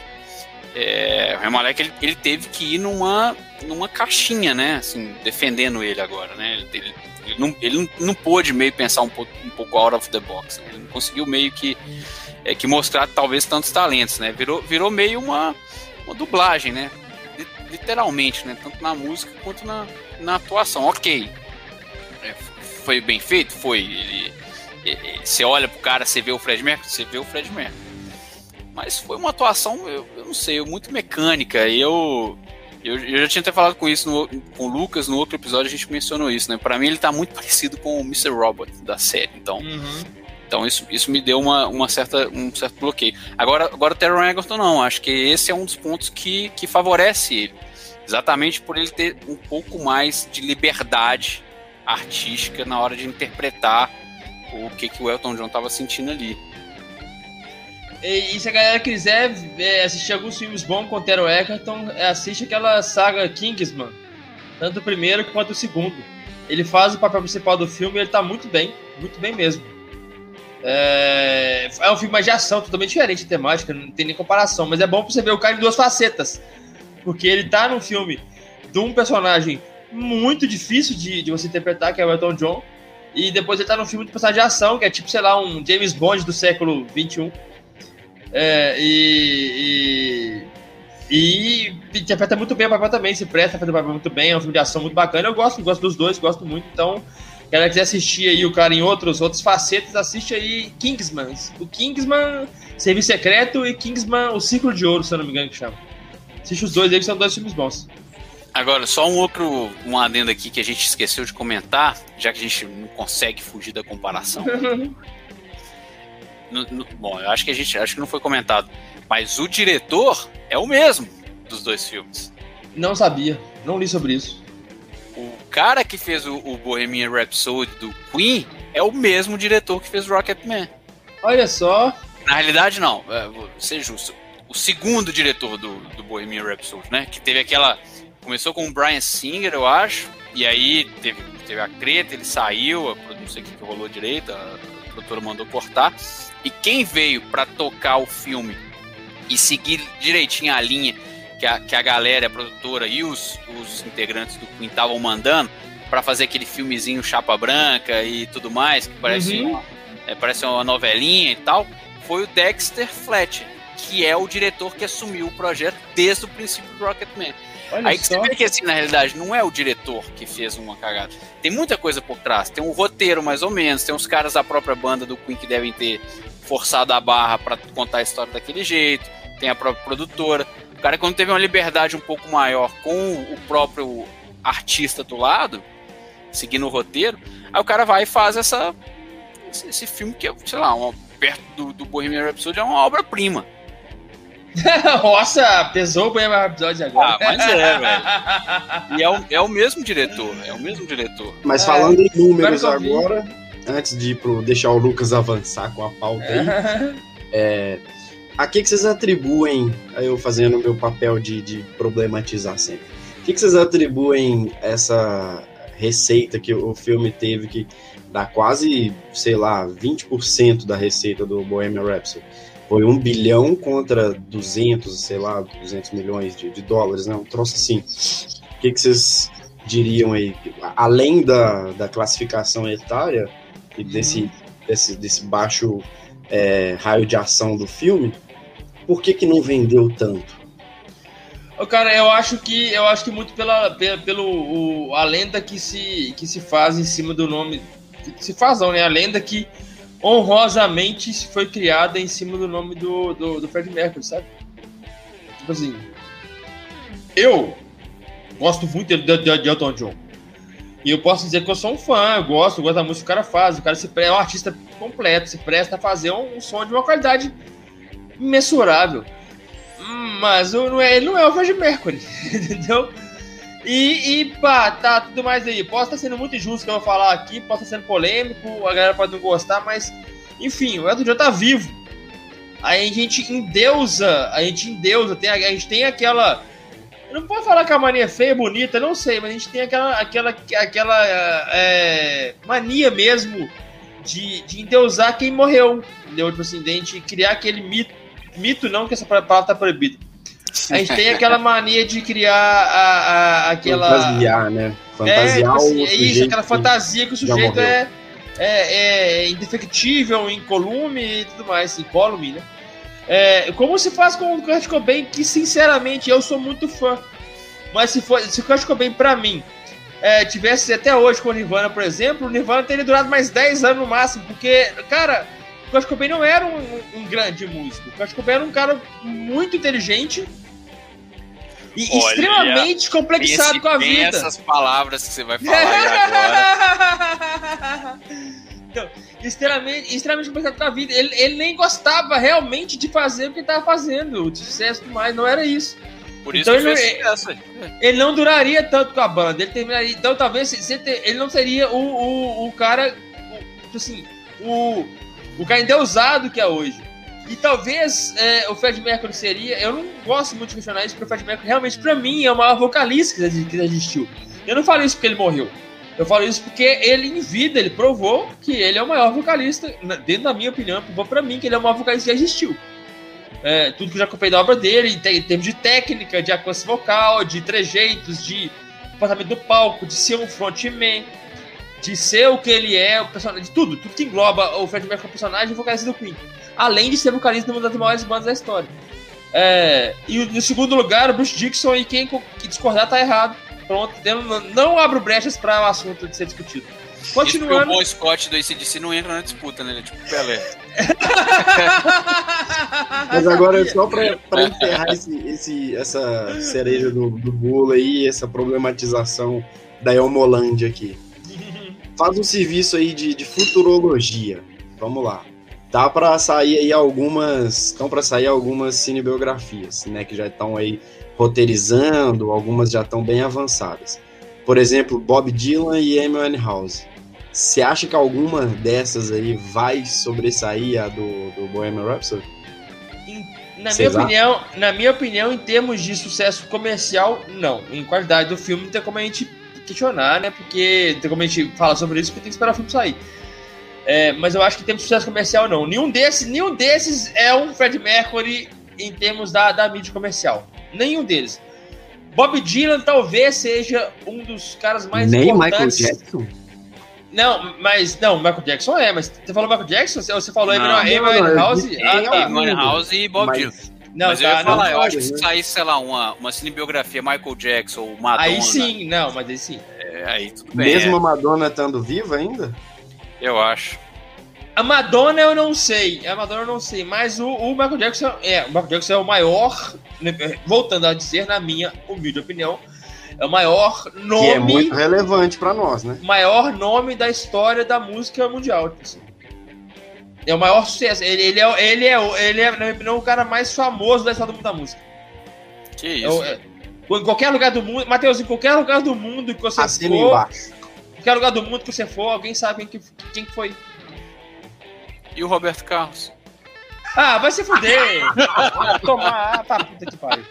É, o Rami Malek, ele, ele teve que ir numa, numa caixinha, né, assim, defendendo ele agora, né, ele, ele, ele, não, ele não, não pôde meio pensar um pouco, um pouco out of the box, né? Ele não conseguiu meio que, é, que mostrar talvez tantos talentos, né, virou, virou meio uma, uma dublagem, né, literalmente, né, tanto na música quanto na, na atuação. Ok, é, foi bem feito? Foi. Ele, ele, você olha pro cara, você vê o Freddie Mercury, você vê o Freddie Mercury. Mas foi uma atuação, eu, eu não sei, muito mecânica. Eu, eu, eu já tinha até falado com isso no, com o Lucas, no outro episódio a gente mencionou isso, né? Pra mim ele tá muito parecido com o mister Robot da série, então, uhum. então isso, isso me deu uma, uma certa, um certo bloqueio. Agora, agora o Taron Egerton não, acho que esse é um dos pontos que, que favorece ele, exatamente por ele ter um pouco mais de liberdade artística na hora de interpretar o que, que o Elton John tava sentindo ali. E se a galera quiser é, assistir alguns filmes bons com o Taron Egerton, assiste aquela saga Kingsman, tanto o primeiro quanto o segundo. Ele faz o papel principal do filme e ele tá muito bem, muito bem mesmo. É, é um filme mais de ação, totalmente diferente de temática, não tem nem comparação, mas é bom pra você ver o cara em duas facetas, porque ele tá num filme de um personagem muito difícil de, de você interpretar, que é o Elton John, e depois ele tá num filme de personagem de ação, que é tipo, sei lá, um James Bond do século vinte e um. É, e, e, e interpreta muito bem o papel também, se presta a fazer o papel muito bem, é um filme de ação muito bacana. Eu gosto, gosto dos dois, gosto muito. Então, quem quiser assistir aí o cara em outros, outros facetas, assiste aí Kingsman. O Kingsman, Serviço Secreto, e Kingsman, O Círculo de Ouro, se eu não me engano que chama. Assiste os dois aí, que são dois filmes bons. Agora, só um outro um adendo aqui que a gente esqueceu de comentar, já que a gente não consegue fugir da comparação. no, no, bom, eu acho que a gente, acho que não foi comentado, mas o diretor é o mesmo dos dois filmes. Não sabia, não li sobre isso. O cara que fez o, o Bohemian Rhapsody do Queen é o mesmo diretor que fez o Rocketman. Olha só. Na realidade, não, vou ser justo. O segundo diretor do, do Bohemian Rhapsody, né? Que teve aquela... Começou com o Bryan Singer, eu acho, e aí teve, teve a treta, ele saiu, não sei o que rolou direito, a produtora mandou cortar. E quem veio pra tocar o filme e seguir direitinho a linha que a, que a galera, a produtora e os, os integrantes do Queen estavam mandando pra fazer aquele filmezinho chapa branca e tudo mais, que parece, uhum. uma, é, parece uma novelinha e tal, foi o Dexter Fletcher, que é o diretor que assumiu o projeto desde o princípio do Rocketman. Olha aí que só. Você vê que, assim, na realidade, não é o diretor que fez uma cagada. Tem muita coisa por trás. Tem um roteiro, mais ou menos. Tem uns caras da própria banda do Queen que devem ter forçado a barra pra contar a história daquele jeito. Tem a própria produtora. O cara, quando teve uma liberdade um pouco maior com o próprio artista do lado, seguindo o roteiro, aí o cara vai e faz essa, esse filme que é, sei lá, uma, perto do, do Bohemian Rhapsody, é uma obra-prima. Nossa, pesou bem o episódio agora. Ah, mas é, velho. E é o, é o mesmo diretor, é o mesmo diretor. Mas falando é, em números agora, antes de ir pro, deixar o Lucas avançar com a pauta aí, é, a que, que vocês atribuem, eu fazendo o meu papel de, de problematizar sempre, o que, que vocês atribuem essa receita que o filme teve, que dá quase, sei lá, vinte por cento da receita do Bohemian Rhapsody? Foi um bilhão contra duzentos, sei lá, duzentos milhões de, de dólares, né? Um troço assim. O que, que vocês diriam aí? Além da, da classificação etária e desse, desse, desse baixo é, raio de ação do filme, por que que não vendeu tanto? Oh, cara, eu acho que, eu acho que muito pela, pela, pelo, o, a lenda que se, que se faz em cima do nome... Se faz não, né? A lenda que honrosamente foi criada em cima do nome do, do, do Freddie Mercury, sabe? Tipo assim, eu gosto muito de, de, de Elton John. E eu posso dizer que eu sou um fã, eu gosto, eu gosto da música que o cara faz. O cara se pre... é um artista completo, se presta a fazer um, um som de uma qualidade imensurável. Mas eu, não é, ele não é o Freddie Mercury, entendeu? E, e pá, tá, tudo mais aí. Posso estar sendo muito injusto que eu vou falar aqui, posso estar sendo polêmico, a galera pode não gostar, mas enfim, o Elton John tá vivo. Aí a gente endeusa, a gente endeusa, tem, a gente tem aquela... Eu não posso falar que a mania é feia e bonita, não sei, mas a gente tem aquela, aquela, aquela é, mania mesmo de, de endeusar quem morreu, entendeu? Tipo assim, de a gente criar aquele mito, mito não, que essa palavra tá proibida. A gente tem aquela mania de criar a, a, aquela... Fantasiar, né? Fantasiar é, assim, o é isso, aquela fantasia que o sujeito é, é, é indefectível, incolume e tudo mais, incolume, né? É, como se faz com o Kurt Cobain, que sinceramente eu sou muito fã. Mas se, for, se o Kurt Cobain, pra mim, é, tivesse até hoje com o Nirvana, por exemplo, o Nirvana teria durado mais dez anos no máximo, porque, cara... O Kurt Cobain não era um, um, um grande músico. O Kurt Cobain era um cara muito inteligente e olha, extremamente complexado pense, com a vida. Tem essas palavras que você vai falar aí agora. Então, extremamente, extremamente complexado com a vida. Ele, ele nem gostava realmente de fazer o que ele estava fazendo. O sucesso e tudo mais, não era isso. Por isso então, que ele, fez ele, ele não duraria tanto com a banda. Ele terminaria. Então, talvez se, se ter, ele não seria o, o, o cara. O, assim, o. O cara endeusado que é hoje. E talvez é, o Freddie Mercury seria... Eu não gosto muito de questionar isso, porque o Freddie Mercury realmente, pra mim, é o maior vocalista que existiu. Eu não falo isso porque ele morreu. Eu falo isso porque ele, em vida, ele provou que ele é o maior vocalista, dentro da minha opinião, provou pra mim que ele é o maior vocalista que existiu. É, tudo que eu já acompanhei da obra dele, em, te- em termos de técnica, de alcance vocal, de trejeitos, de comportamento do palco, de ser um frontman... de ser o que ele é, o personagem, de tudo, tudo que engloba o Freddie Mercury, o personagem e o vocalista do Queen. Além de ser vocalista de uma das maiores bandas da história. É, e no segundo lugar, o Bruce Dickinson, e quem que discordar tá errado. Pronto, não, não abro brechas para o assunto de ser discutido. Continuando... O Bon Scott do A C D C não entra na disputa, né? Ele é tipo Pelé. Mas agora, só para enterrar esse, esse, essa cereja do, do bolo aí, essa problematização da Elmolândia aqui. Faz um serviço aí de, de futurologia. Vamos lá. Tá para sair aí algumas, estão para sair algumas cinebiografias, né, que já estão aí roteirizando, algumas já estão bem avançadas. Por exemplo, Bob Dylan e Amy Winehouse. Você acha que alguma dessas aí vai sobressair a do, do Bohemian Rhapsody? Na minha, opinião, na minha opinião, em termos de sucesso comercial, não. Em qualidade do filme, não tem como a gente questionar, né? Porque não tem como a gente falar sobre isso, porque tem que esperar o filme sair. É, mas eu acho que em termos de sucesso comercial, não. Nenhum desses, nenhum desses é um Freddie Mercury em termos da, da mídia comercial. Nenhum deles. Bob Dylan talvez seja um dos caras mais Nem importantes. Nem Michael Jackson? Não, mas... Não, Michael Jackson é, mas... Você falou Michael Jackson? Você falou Amy Winehouse? Amy Winehouse e Bob Dylan. Não, mas tá, eu ia falar, não, eu acho que se saísse, sei lá, uma, uma cinebiografia Michael Jackson ou Madonna... Aí sim, não, mas aí sim. É, aí tudo bem. Mesmo é. A Madonna estando viva ainda? Eu acho. A Madonna eu não sei, a Madonna eu não sei, mas o, o Michael Jackson é... O Michael Jackson é o maior, voltando a dizer, na minha humilde opinião, é o maior nome... Que é muito relevante pra nós, né? Maior nome da história da música mundial. Assim. É o maior sucesso. Ele, ele, é, ele, é, ele é, na minha opinião, o cara mais famoso da história do mundo da música. Que isso. É, é, em qualquer lugar do mundo... Matheus, em qualquer lugar do mundo que você Assino for... embaixo. Em qualquer lugar do mundo que você for, alguém sabe quem que, quem que foi. E o Roberto Carlos? Ah, vai se fuder! Vai tomar... Tá, puta que pariu.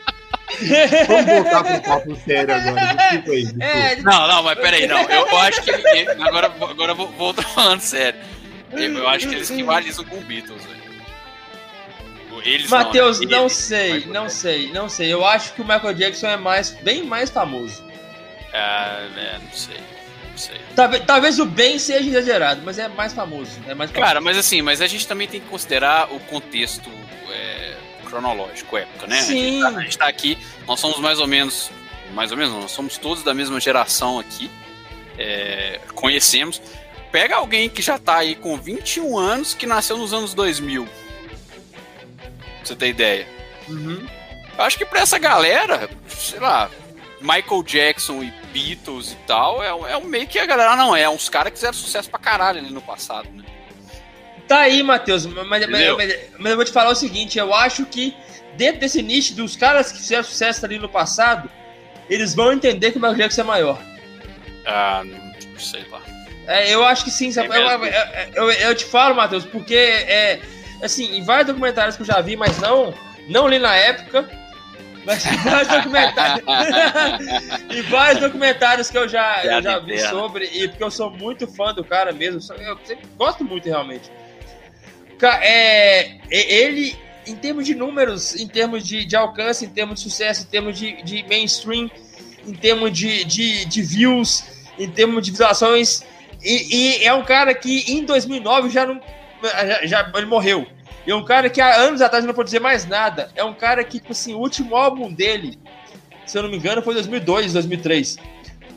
Vamos voltar pro papo sério agora. Desculpa aí, desculpa. É, não, não, mas peraí, não. Eu acho que ele, agora, agora eu vou voltar falando sério. Eu, eu acho que eles rivalizam com o Beatles, velho. Matheus, não, né? não sei, não sei, não sei. Eu acho que o Michael Jackson é mais, bem mais famoso. Ah, é, não sei. Não sei. Talvez, talvez o bem seja exagerado, mas é mais famoso. É mais famoso. Cara, mas assim, mas a gente também tem que considerar o contexto. É... cronológico, época, né? Sim. A gente, tá, a gente tá aqui, nós somos mais ou menos, mais ou menos, nós somos todos da mesma geração aqui, é, conhecemos. Pega alguém que já tá aí com vinte e um anos, que nasceu nos anos dois mil, pra você ter ideia. Uhum. Eu acho que pra essa galera, sei lá, Michael Jackson e Beatles e tal, é, é meio que a galera não é, uns caras que fizeram sucesso pra caralho ali no passado, né? Tá aí, Matheus, mas, mas, mas, mas eu vou te falar o seguinte, eu acho que dentro desse nicho dos caras que fizeram sucesso ali no passado, eles vão entender que o Michael Jackson é maior. Ah, não sei lá. É, eu acho que sim, sabe? Eu, eu, eu, eu te falo, Matheus, porque é, assim, em vários documentários que eu já vi, mas não, não li na época, mas em vários documentários, em vários documentários que eu já, eu já vi sobre, e porque eu sou muito fã do cara mesmo, eu sempre gosto muito realmente. É, ele, em termos de números, em termos de, de alcance, em termos de sucesso, em termos de, de mainstream, em termos de, de, de views, em termos de visualizações, e, e é um cara que em dois mil e nove já não já, já, ele morreu, e é um cara que há anos atrás não pode dizer mais nada, é um cara que assim, o último álbum dele, se eu não me engano, foi dois mil e dois, dois mil e três.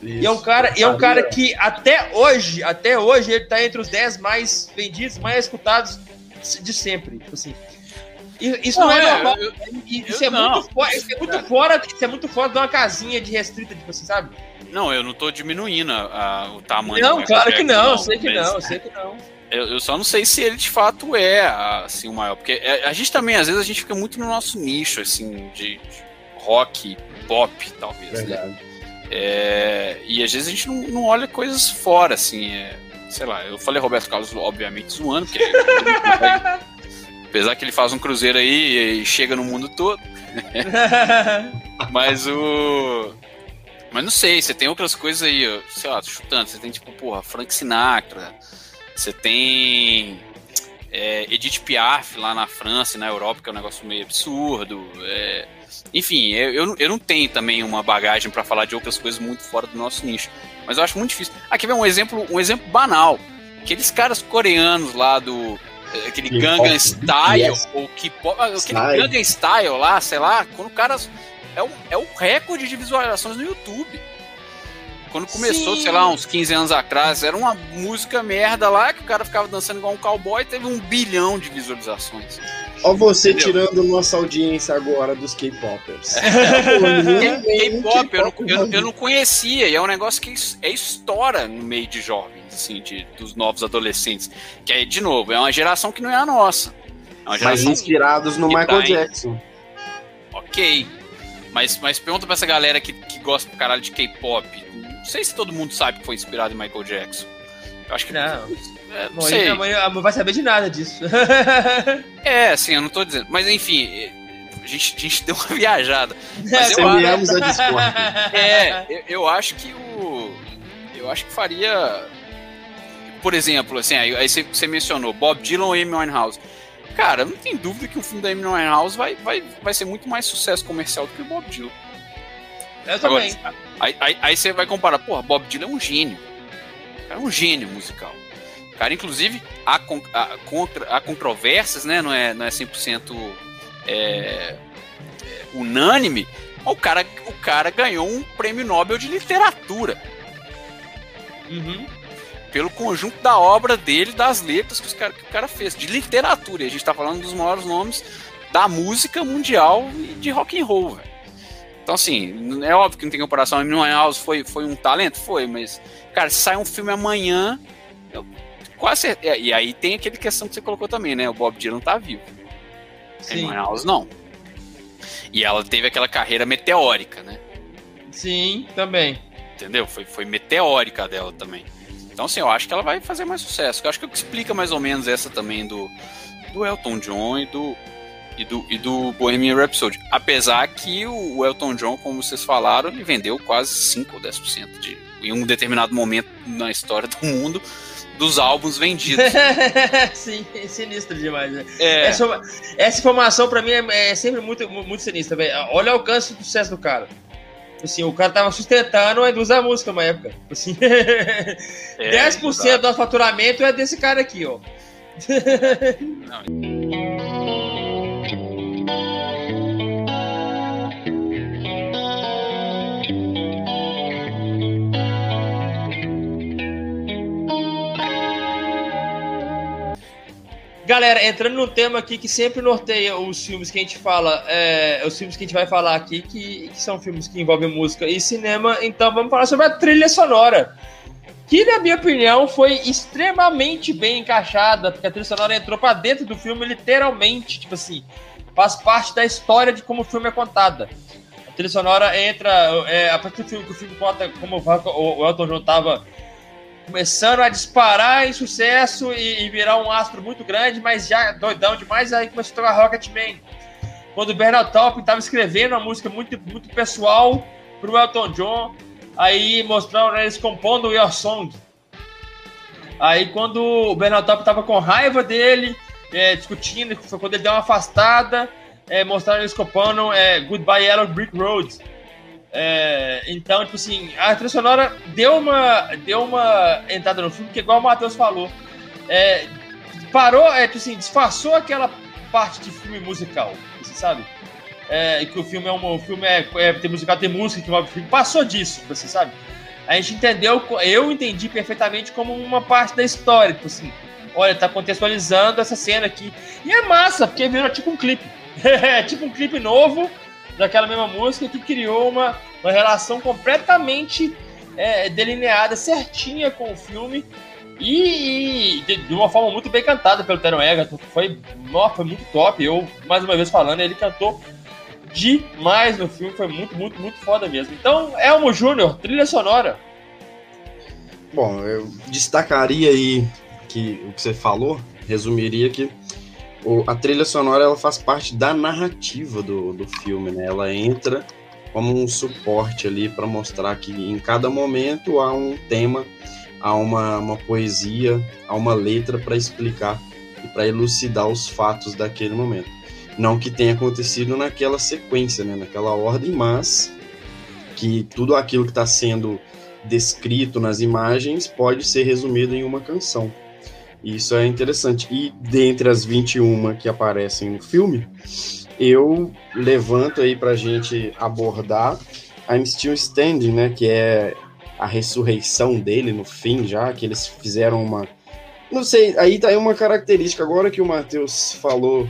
Isso, e é um cara, é um cara que até hoje, até hoje ele tá entre os dez mais vendidos, mais escutados de sempre, assim. Isso não, não é normal. Eu, eu, isso, é não. Muito fora, isso é muito fora, isso é muito fora de uma casinha de restrita, tipo assim, sabe? Não, eu não tô diminuindo a, a, o tamanho. Não, claro que não, não, sei que não, eu sei que não. Eu, eu só não sei se ele de fato é assim o maior, porque a gente também às vezes a gente fica muito no nosso nicho assim de, de rock, pop, talvez. Verdade. Né? É, e às vezes a gente não, não olha coisas fora, assim. É, sei lá, eu falei Roberto Carlos, obviamente, zoando, porque apesar que ele faz um cruzeiro aí e chega no mundo todo. Mas o. Mas não sei, você tem outras coisas aí, sei lá, tô chutando. Você tem tipo, porra, Frank Sinatra, você tem é, Edith Piaf lá na França e na Europa, que é um negócio meio absurdo. É... Enfim, eu, eu não tenho também uma bagagem pra falar de outras coisas muito fora do nosso nicho. Mas eu acho muito difícil. Aqui vem um exemplo, um exemplo banal. Aqueles caras coreanos lá do... Aquele que Gangnam pop, Style, yes. Ou K-pop... Aquele Gangnam Style lá, sei lá. Quando o cara... É o, é o recorde de visualizações no YouTube. Quando começou, sim, sei lá, uns quinze anos atrás, era uma música merda lá, que o cara ficava dançando igual um cowboy, teve um bilhão de visualizações. Ó você, entendeu? Tirando nossa audiência agora dos K-popers. É. K-pop, eu, eu, eu não conhecia, e é um negócio que é estoura no meio de jovens. assim, de, dos novos adolescentes. Que aí, de novo, é uma geração que não é a nossa. É uma geração mas inspirados no Michael tá Jackson. Em... Ok. Mas, mas pergunta pra essa galera que, que gosta pra caralho de K-pop. Não sei se todo mundo sabe que foi inspirado em Michael Jackson. Eu acho que não. É, não bom, sei. Minha mãe, a mãe vai saber de nada disso. É, assim, eu não tô dizendo. Mas enfim, a gente, a gente deu uma viajada. Mas é, eu, acho... a é eu, eu acho que o. Eu acho que faria. Por exemplo, assim, aí, aí você mencionou Bob Dylan e Amy Winehouse. Cara, não tem dúvida que o filme da Amy Winehouse vai, vai, vai ser muito mais sucesso comercial do que o Bob Dylan. Eu também. Agora, aí, aí, aí você vai comparar, porra, Bob Dylan é um gênio. O cara é um gênio musical. O cara, inclusive, há, há, contra, há controvérsias, né? Não é, não é cem por cento é, é, unânime. Mas o cara, o cara ganhou um prêmio Nobel de literatura. Uhum. Pelo conjunto da obra dele, das letras que, os cara, que o cara fez, de literatura. E a gente tá falando dos maiores nomes da música mundial e de rock and roll, velho. Então, assim, é óbvio que não tem comparação. A Amy Winehouse foi, foi um talento? Foi, mas, cara, se sai um filme amanhã, eu quase... É, e aí tem aquela questão que você colocou também, né? O Bob Dylan tá vivo. Sim. A Amy Winehouse não. E ela teve aquela carreira meteórica, né? Sim, também. Entendeu? Foi, foi meteórica a dela também. Então, assim, eu acho que ela vai fazer mais sucesso. Eu acho que explica mais ou menos essa também do, do Elton John e do... E do, e do Bohemian Rhapsody. Apesar que o Elton John, como vocês falaram, ele vendeu quase cinco ou dez por cento de, em um determinado momento na história do mundo, dos álbuns vendidos. Sim, sinistro demais, né? É. Essa, essa informação pra mim é, é sempre muito, muito sinistra, velho. Olha o alcance do sucesso do cara. Assim, o cara tava sustentando a indústria da música na época. Assim, é, dez por cento exato. Do faturamento é desse cara aqui, ó. Não. Galera, entrando num tema aqui que sempre norteia os filmes que a gente fala, é, os filmes que a gente vai falar aqui, que, que são filmes que envolvem música e cinema, então vamos falar sobre a trilha sonora, que na minha opinião foi extremamente bem encaixada, porque a trilha sonora entrou pra dentro do filme literalmente, tipo assim, faz parte da história de como o filme é contada. A trilha sonora entra, é, a partir do filme que o filme conta como o Elton John tava... começando a disparar em sucesso e, e virar um astro muito grande, mas já doidão demais, aí começou a tocar Rocketman. Quando o Bernie Taupin estava escrevendo uma música muito, muito pessoal para o Elton John, aí mostraram eles compondo Your Song. Aí quando o Bernie Taupin estava com raiva dele, é, discutindo, foi quando ele deu uma afastada, é, mostraram eles compondo é, Goodbye Yellow Brick Road. É, então, tipo assim, a trilha sonora deu uma, deu uma entrada no filme, que igual o Matheus falou, é, parou, é, tipo assim, disfarçou aquela parte de filme musical, você sabe? É, que o filme é um filme é, é, tem musical, tem música que envolve o filme, passou disso, você sabe? A gente entendeu, eu entendi perfeitamente como uma parte da história, tipo assim, olha, tá contextualizando essa cena aqui. E é massa, porque virou tipo um clipe, tipo um clipe novo, daquela mesma música que criou uma, uma relação completamente é, delineada, certinha com o filme e, e de, de uma forma muito bem cantada pelo Taron Egerton. Foi, nossa, foi muito top. Eu, mais uma vez falando, ele cantou demais no filme. Foi muito, muito, muito foda mesmo. Então, Elmo Júnior, trilha sonora. Bom, eu destacaria aí que, o que você falou, resumiria que a trilha sonora ela faz parte da narrativa do, do filme, né? Ela entra como um suporte ali para mostrar que em cada momento há um tema, há uma, uma poesia, há uma letra para explicar e para elucidar os fatos daquele momento. Não que tenha acontecido naquela sequência, né? Naquela ordem, mas que tudo aquilo que está sendo descrito nas imagens pode ser resumido em uma canção. Isso é interessante. E dentre as vinte e uma que aparecem no filme, eu levanto aí pra gente abordar I'm Still Standing, né? Que é a ressurreição dele no fim já, que eles fizeram uma... Não sei, aí tá aí uma característica. Agora que o Matheus falou,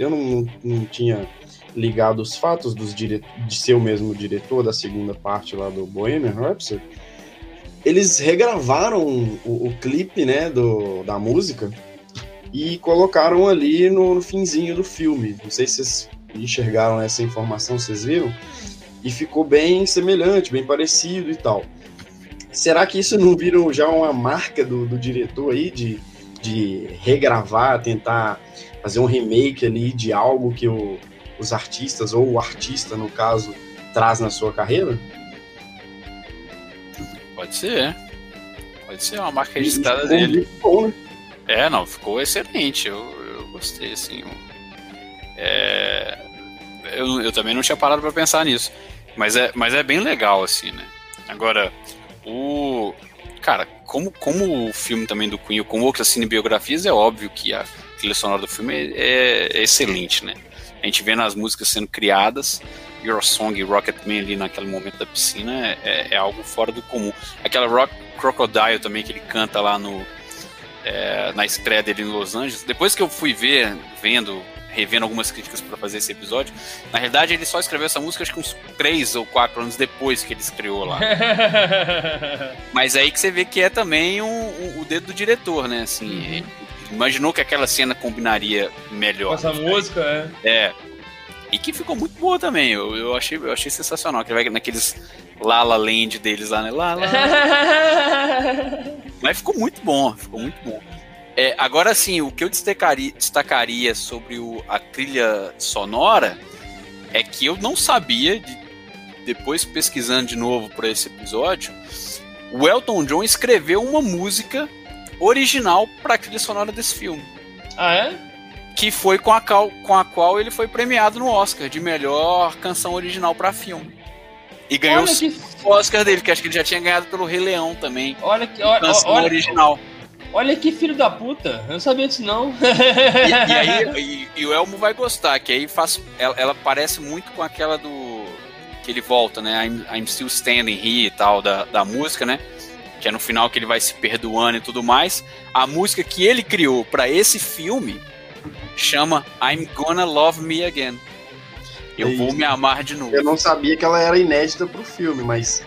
eu não, não tinha ligado os fatos dos dire... de ser o mesmo diretor da segunda parte lá do Bohemian Rhapsody, eles regravaram o, o clipe, né, do, da música e colocaram ali no, no finzinho do filme. Não sei se vocês enxergaram essa informação, vocês viram? E ficou bem semelhante, bem parecido e tal. Será que isso não virou já uma marca do, do diretor aí de, de regravar, tentar fazer um remake ali de algo que o, os artistas, ou o artista, no caso, traz na sua carreira? Pode ser. Pode ser uma marca registrada dele. Bom, né? É, não, ficou excelente. Eu, eu gostei, assim. É... Eu, eu também não tinha parado pra pensar nisso. Mas é, mas é bem legal, assim, né? Agora... O... Cara, como, como o filme também do Queen, como outras cinebiografias, é óbvio que a trilha sonora do filme é, é excelente, né? A gente vendo as músicas sendo criadas, Your Song e Rocketman ali naquele momento da piscina é, é algo fora do comum. Aquela Rock Crocodile também que ele canta lá no, é, na estreia dele em Los Angeles. Depois que eu fui ver, vendo, revendo algumas críticas para fazer esse episódio, na realidade ele só escreveu essa música acho que uns três ou quatro anos depois que ele escreveu lá. Mas é aí que você vê que é também um, um, o dedo do diretor, né? Assim, uhum. Ele imaginou que aquela cena combinaria melhor. Essa né? música, é. É. E que ficou muito boa também. Eu, eu, achei, eu achei sensacional. Que ele vai naqueles La La Land deles lá, né? La La. Mas ficou muito bom, ficou muito bom. É, agora sim, o que eu destacaria, destacaria sobre o, a trilha sonora é que eu não sabia, de, depois pesquisando de novo para esse episódio, o Elton John escreveu uma música original para a trilha sonora desse filme. Ah, é? Que foi com a, cal, com a qual ele foi premiado no Oscar de melhor canção original para filme. E ganhou o que... Oscar dele, que acho que ele já tinha ganhado pelo Rei Leão também. Olha que olha, canção olha, original. Que... Olha que filho da puta, eu não sabia disso não. E, e aí, e, e o Elmo vai gostar, que aí faz, ela, ela parece muito com aquela do, que ele volta, né, I'm, I'm Still Standing Here e tal, da, da música, né, que é no final que ele vai se perdoando e tudo mais. A música que ele criou pra esse filme chama I'm Gonna Love Me Again. Eu e, vou me amar de novo. Eu não sabia que ela era inédita pro filme, mas...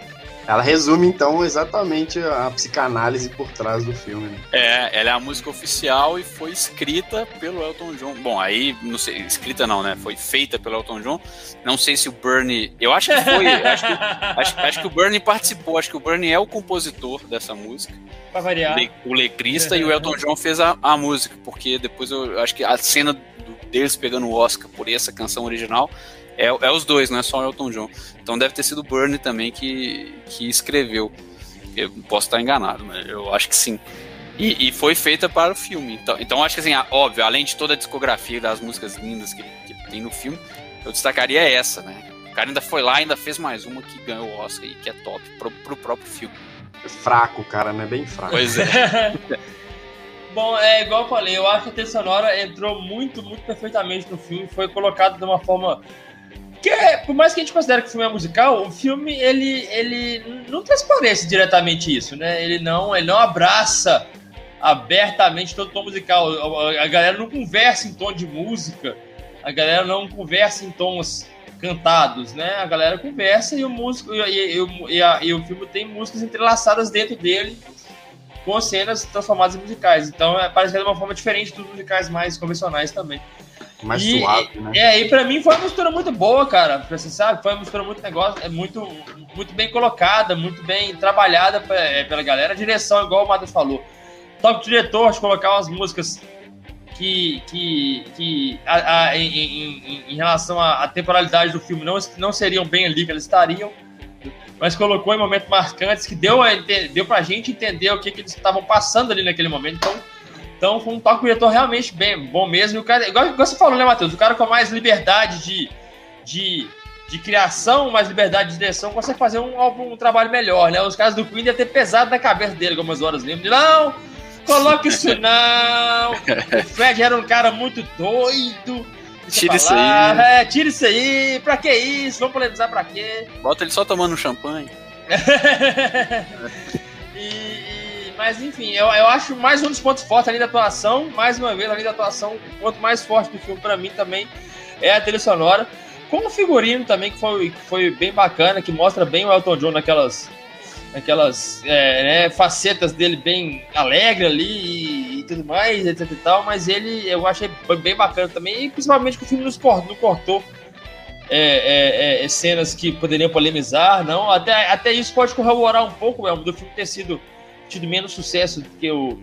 Ela resume, então, exatamente a psicanálise por trás do filme. Né? É, ela é a música oficial e foi escrita pelo Elton John. Bom, aí, não sei, escrita não, né? Foi feita pelo Elton John. Não sei se o Bernie... Eu acho que foi. acho, que, acho, acho que o Bernie participou. Acho que o Bernie é o compositor dessa música. Pra variar. Le, o letrista e o Elton John fez a, a música, porque depois eu acho que a cena do, deles pegando o Oscar por essa canção original... É, é os dois, não é só o Elton John. Então deve ter sido o Bernie também que, que escreveu. Eu posso estar enganado, mas eu acho que sim. E, e foi feita para o filme. Então, então acho que assim, óbvio, além de toda a discografia das músicas lindas que, que tem no filme, eu destacaria essa, né? O cara ainda foi lá, ainda fez mais uma que ganhou o Oscar e que é top pro, pro próprio filme. Fraco, cara, né? Bem fraco. Pois é. Bom, é igual eu falei, eu acho que a trilha sonora entrou muito, muito perfeitamente no filme. Foi colocado de uma forma... Porque, por mais que a gente considere que o filme é musical, o filme, ele, ele não transparece diretamente isso, né? Ele não, ele não abraça abertamente todo o tom musical. A galera não conversa em tom de música, a galera não conversa em tons cantados, né? A galera conversa e o, músico, e, e, e, a, e o filme tem músicas entrelaçadas dentro dele com cenas transformadas em musicais. Então, parece que é de uma forma diferente dos musicais mais convencionais também. Mais e, suave, né? É, e pra mim foi uma mistura muito boa, cara. Pra você sabe, foi uma mistura muito negócio, é muito, muito bem colocada, muito bem trabalhada pra, é, pela galera. A direção, igual o Matheus falou. Top diretor de colocar umas músicas que, que, que a, a, em, em, em relação à temporalidade do filme não, não seriam bem ali que elas estariam, mas colocou em momentos marcantes que deu, a, deu pra gente entender o que, que eles estavam passando ali naquele momento. Então. Então, foi um toque diretor realmente bem bom mesmo. E o cara, igual você falou, né, Matheus? O cara com mais liberdade de, de, de criação, mais liberdade de direção, consegue fazer um, um, um trabalho melhor, né? Os caras do Queen devem ter pesado na cabeça dele algumas horas mesmo. Não, coloca isso não! O Fred era um cara muito doido. Tira isso aí. É, tira isso aí. Pra que isso? Vamos polemizar pra quê? Bota ele só tomando um champanhe. e... Mas enfim, eu, eu acho mais um dos pontos fortes além da atuação, mais uma vez, além da atuação, o ponto mais forte do filme pra mim também é a trilha sonora, com o figurino também que foi, que foi bem bacana, que mostra bem o Elton John naquelas, aquelas é, né, facetas dele bem alegre ali e, e tudo mais, etc e tal, mas ele eu achei bem bacana também, e principalmente que o filme não cortou é, é, é, cenas que poderiam polemizar, não, até, até isso pode corroborar um pouco mesmo, do filme ter sido tido menos sucesso do que o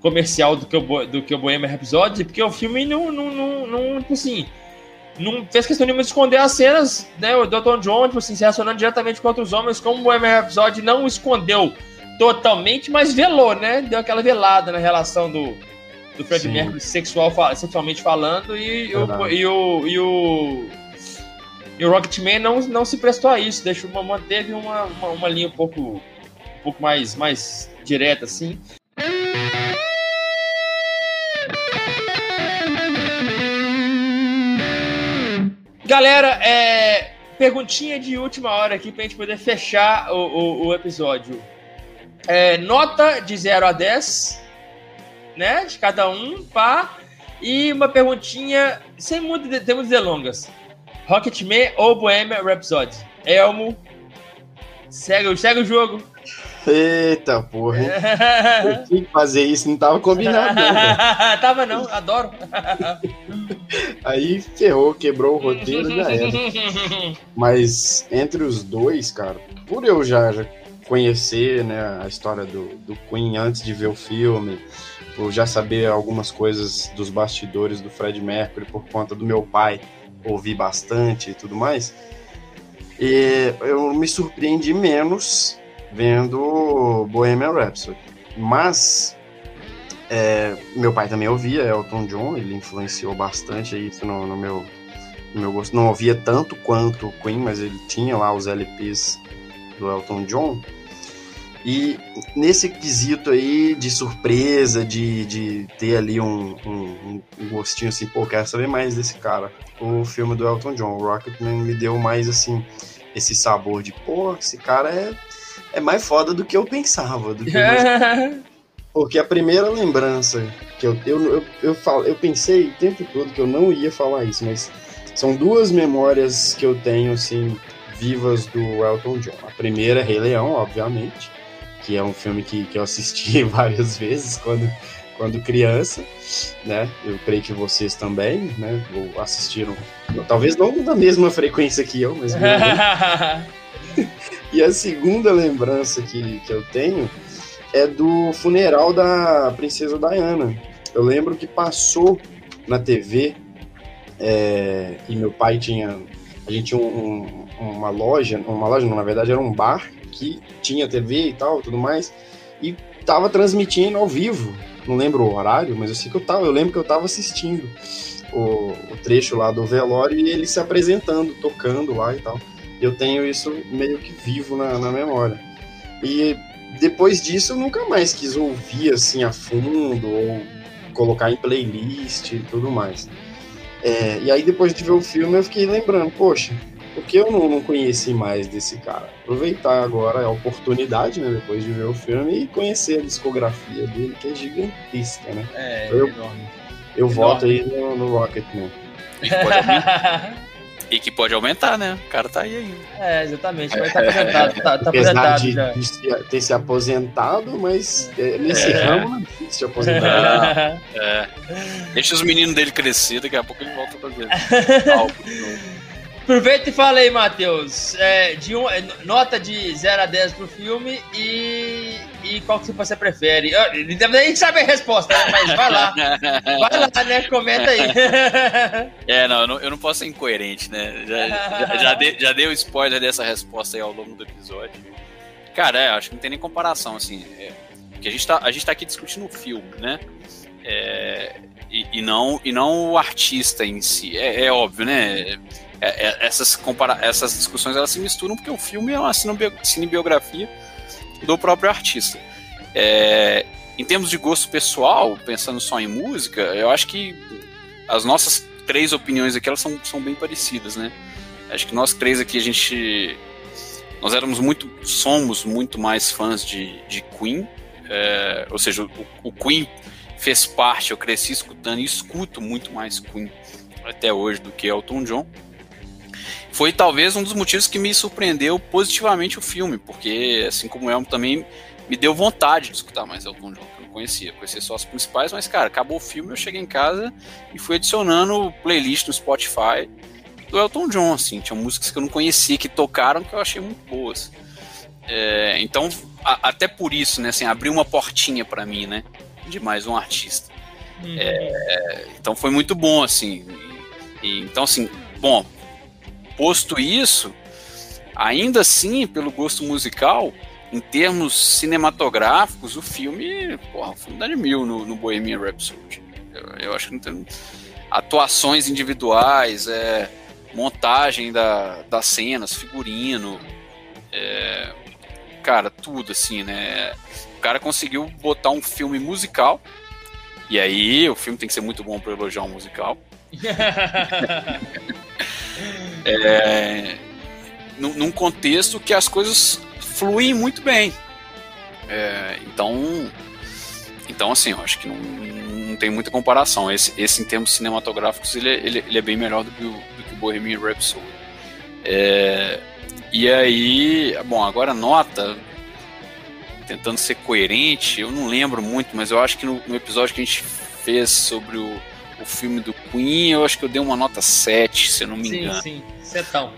comercial do que o, do que o Bohemian Rhapsody, porque o filme não, não, não, não assim, não fez questão nenhuma de esconder as cenas, né? O Elton John, tipo assim, se relacionando diretamente com outros homens, como o Bohemian Rhapsody não escondeu totalmente, mas velou, né? Deu aquela velada na relação do, do Freddie Mercury sexual, sexualmente falando, e, o, e, o, e, o, e o Rocketman não, não se prestou a isso, deixou, manteve uma, uma, uma linha um pouco, um pouco mais, mais direta, assim. Galera, é, perguntinha de última hora aqui pra gente poder fechar o, o, o episódio. É, nota de zero a dez, né? De cada um, pá. E uma perguntinha, sem muito, temos delongas. Rocketman ou Bohemian Rhapsody? Elmo, segue, segue o jogo. Eita, porra. Eu tinha que fazer isso, não tava combinado. Não, tava não, adoro. Aí ferrou, quebrou o roteiro, já era. Mas entre os dois, cara, por eu já, já conhecer, né, a história do, do Queen antes de ver o filme, por já saber algumas coisas dos bastidores do Freddie Mercury por conta do meu pai, ouvir bastante e tudo mais, e eu me surpreendi menos vendo Bohemian Rhapsody, mas é, meu pai também ouvia Elton John, ele influenciou bastante isso no, no, meu, no meu gosto, não ouvia tanto quanto o Queen, mas ele tinha lá os L Ps do Elton John, e nesse quesito aí de surpresa, de, de ter ali um, um, um gostinho assim, pô, quero saber mais desse cara, o filme do Elton John, o Rocketman, me deu mais assim, esse sabor de, pô, esse cara é é mais foda do que eu pensava. Do que eu... Porque a primeira lembrança que eu eu, eu, eu, falo, eu pensei o tempo todo que eu não ia falar isso, mas são duas memórias que eu tenho, assim, vivas do Elton John. A primeira é Rei Leão, obviamente, que é um filme que, que eu assisti várias vezes quando, quando criança, né? Eu creio que vocês também, né? Ou assistiram, talvez não da mesma frequência que eu, mas... E a segunda lembrança que, que eu tenho é do funeral da princesa Diana. Eu lembro que passou na T V, é, e meu pai tinha... A gente tinha um, um, uma loja, uma loja não, na verdade era um bar que tinha T V e tal, tudo mais, e tava transmitindo ao vivo. Não lembro o horário, mas eu sei que eu tava, eu lembro que eu tava assistindo o, o trecho lá do velório e ele se apresentando, tocando lá e tal. Eu tenho isso meio que vivo na, na memória. E depois disso eu nunca mais quis ouvir assim a fundo ou colocar em playlist e tudo mais. É, e aí depois de ver o filme eu fiquei lembrando, poxa, por que eu não, não conheci mais desse cara? Aproveitar agora a oportunidade, né, depois de ver o filme e conhecer a discografia dele, que é gigantesca, né? É, eu, é enorme. Eu enorme. Volto aí no, no Rocketman. E que pode aumentar, né? O cara tá aí ainda. É, exatamente. Mas tá aposentado. Tá, tá aposentado de, já. De ter se aposentado, mas é, nesse é. ramo não é difícil se aposentar. É. É. Deixa os meninos dele crescer, daqui a pouco ele volta pra ver. Aproveita e fala aí, Matheus. É, de um, nota de zero a dez pro filme e, e qual que você prefere? Ele deve saber a resposta, né? Mas vai lá. Vai lá, né? Comenta aí. É, não, eu não, eu não posso ser incoerente, né? Já, já, já, de, já dei o spoiler dessa resposta aí ao longo do episódio. Cara, é, acho que não tem nem comparação, assim. É, porque a gente, tá, a gente tá aqui discutindo o filme, né? É, e, e, não, e não o artista em si. É, é óbvio, né? Essas, compara- essas discussões elas se misturam porque o filme é uma cinebiografia do próprio artista. É, em termos de gosto pessoal, pensando só em música, eu acho que as nossas três opiniões aqui elas são, são bem parecidas, né? Acho que nós três aqui a gente nós éramos muito somos muito mais fãs de, de Queen, é, ou seja, o, o Queen fez parte, eu cresci escutando e escuto muito mais Queen até hoje do que Elton John. foi talvez um dos motivos que me surpreendeu positivamente o filme, porque, assim como o Elmo também, me deu vontade de escutar mais Elton John, que eu não conhecia. Conhecia só as principais, mas, cara, acabou o filme, eu cheguei em casa e fui adicionando playlist no Spotify do Elton John, assim. Tinha músicas que eu não conhecia, que tocaram, que eu achei muito boas. É, então, a, até por isso, né, assim, abriu uma portinha pra mim, né, de mais um artista. Hum. É, então, foi muito bom, assim. E, então, assim, bom, posto isso, ainda assim, pelo gosto musical, em termos cinematográficos, o filme, porra, o filme dá de mil no, no Bohemian Rhapsody. Eu, eu acho que não tem atuações individuais, é, montagem da, das cenas, figurino, é, cara, tudo assim, né? O cara conseguiu botar um filme musical, e aí o filme tem que ser muito bom para elogiar um musical. é, num, num contexto que as coisas fluem muito bem. É, então, então, assim, eu acho que não, não tem muita comparação. Esse, esse em termos cinematográficos, ele, ele, ele é bem melhor do que o, do que o Bohemian Rhapsody. É, e aí, bom, agora nota, tentando ser coerente, eu não lembro muito, mas eu acho que no, no episódio que a gente fez sobre o, o filme do Queen, eu acho que eu dei uma nota sete, se eu não me sim, engano. Sim, sim, setão.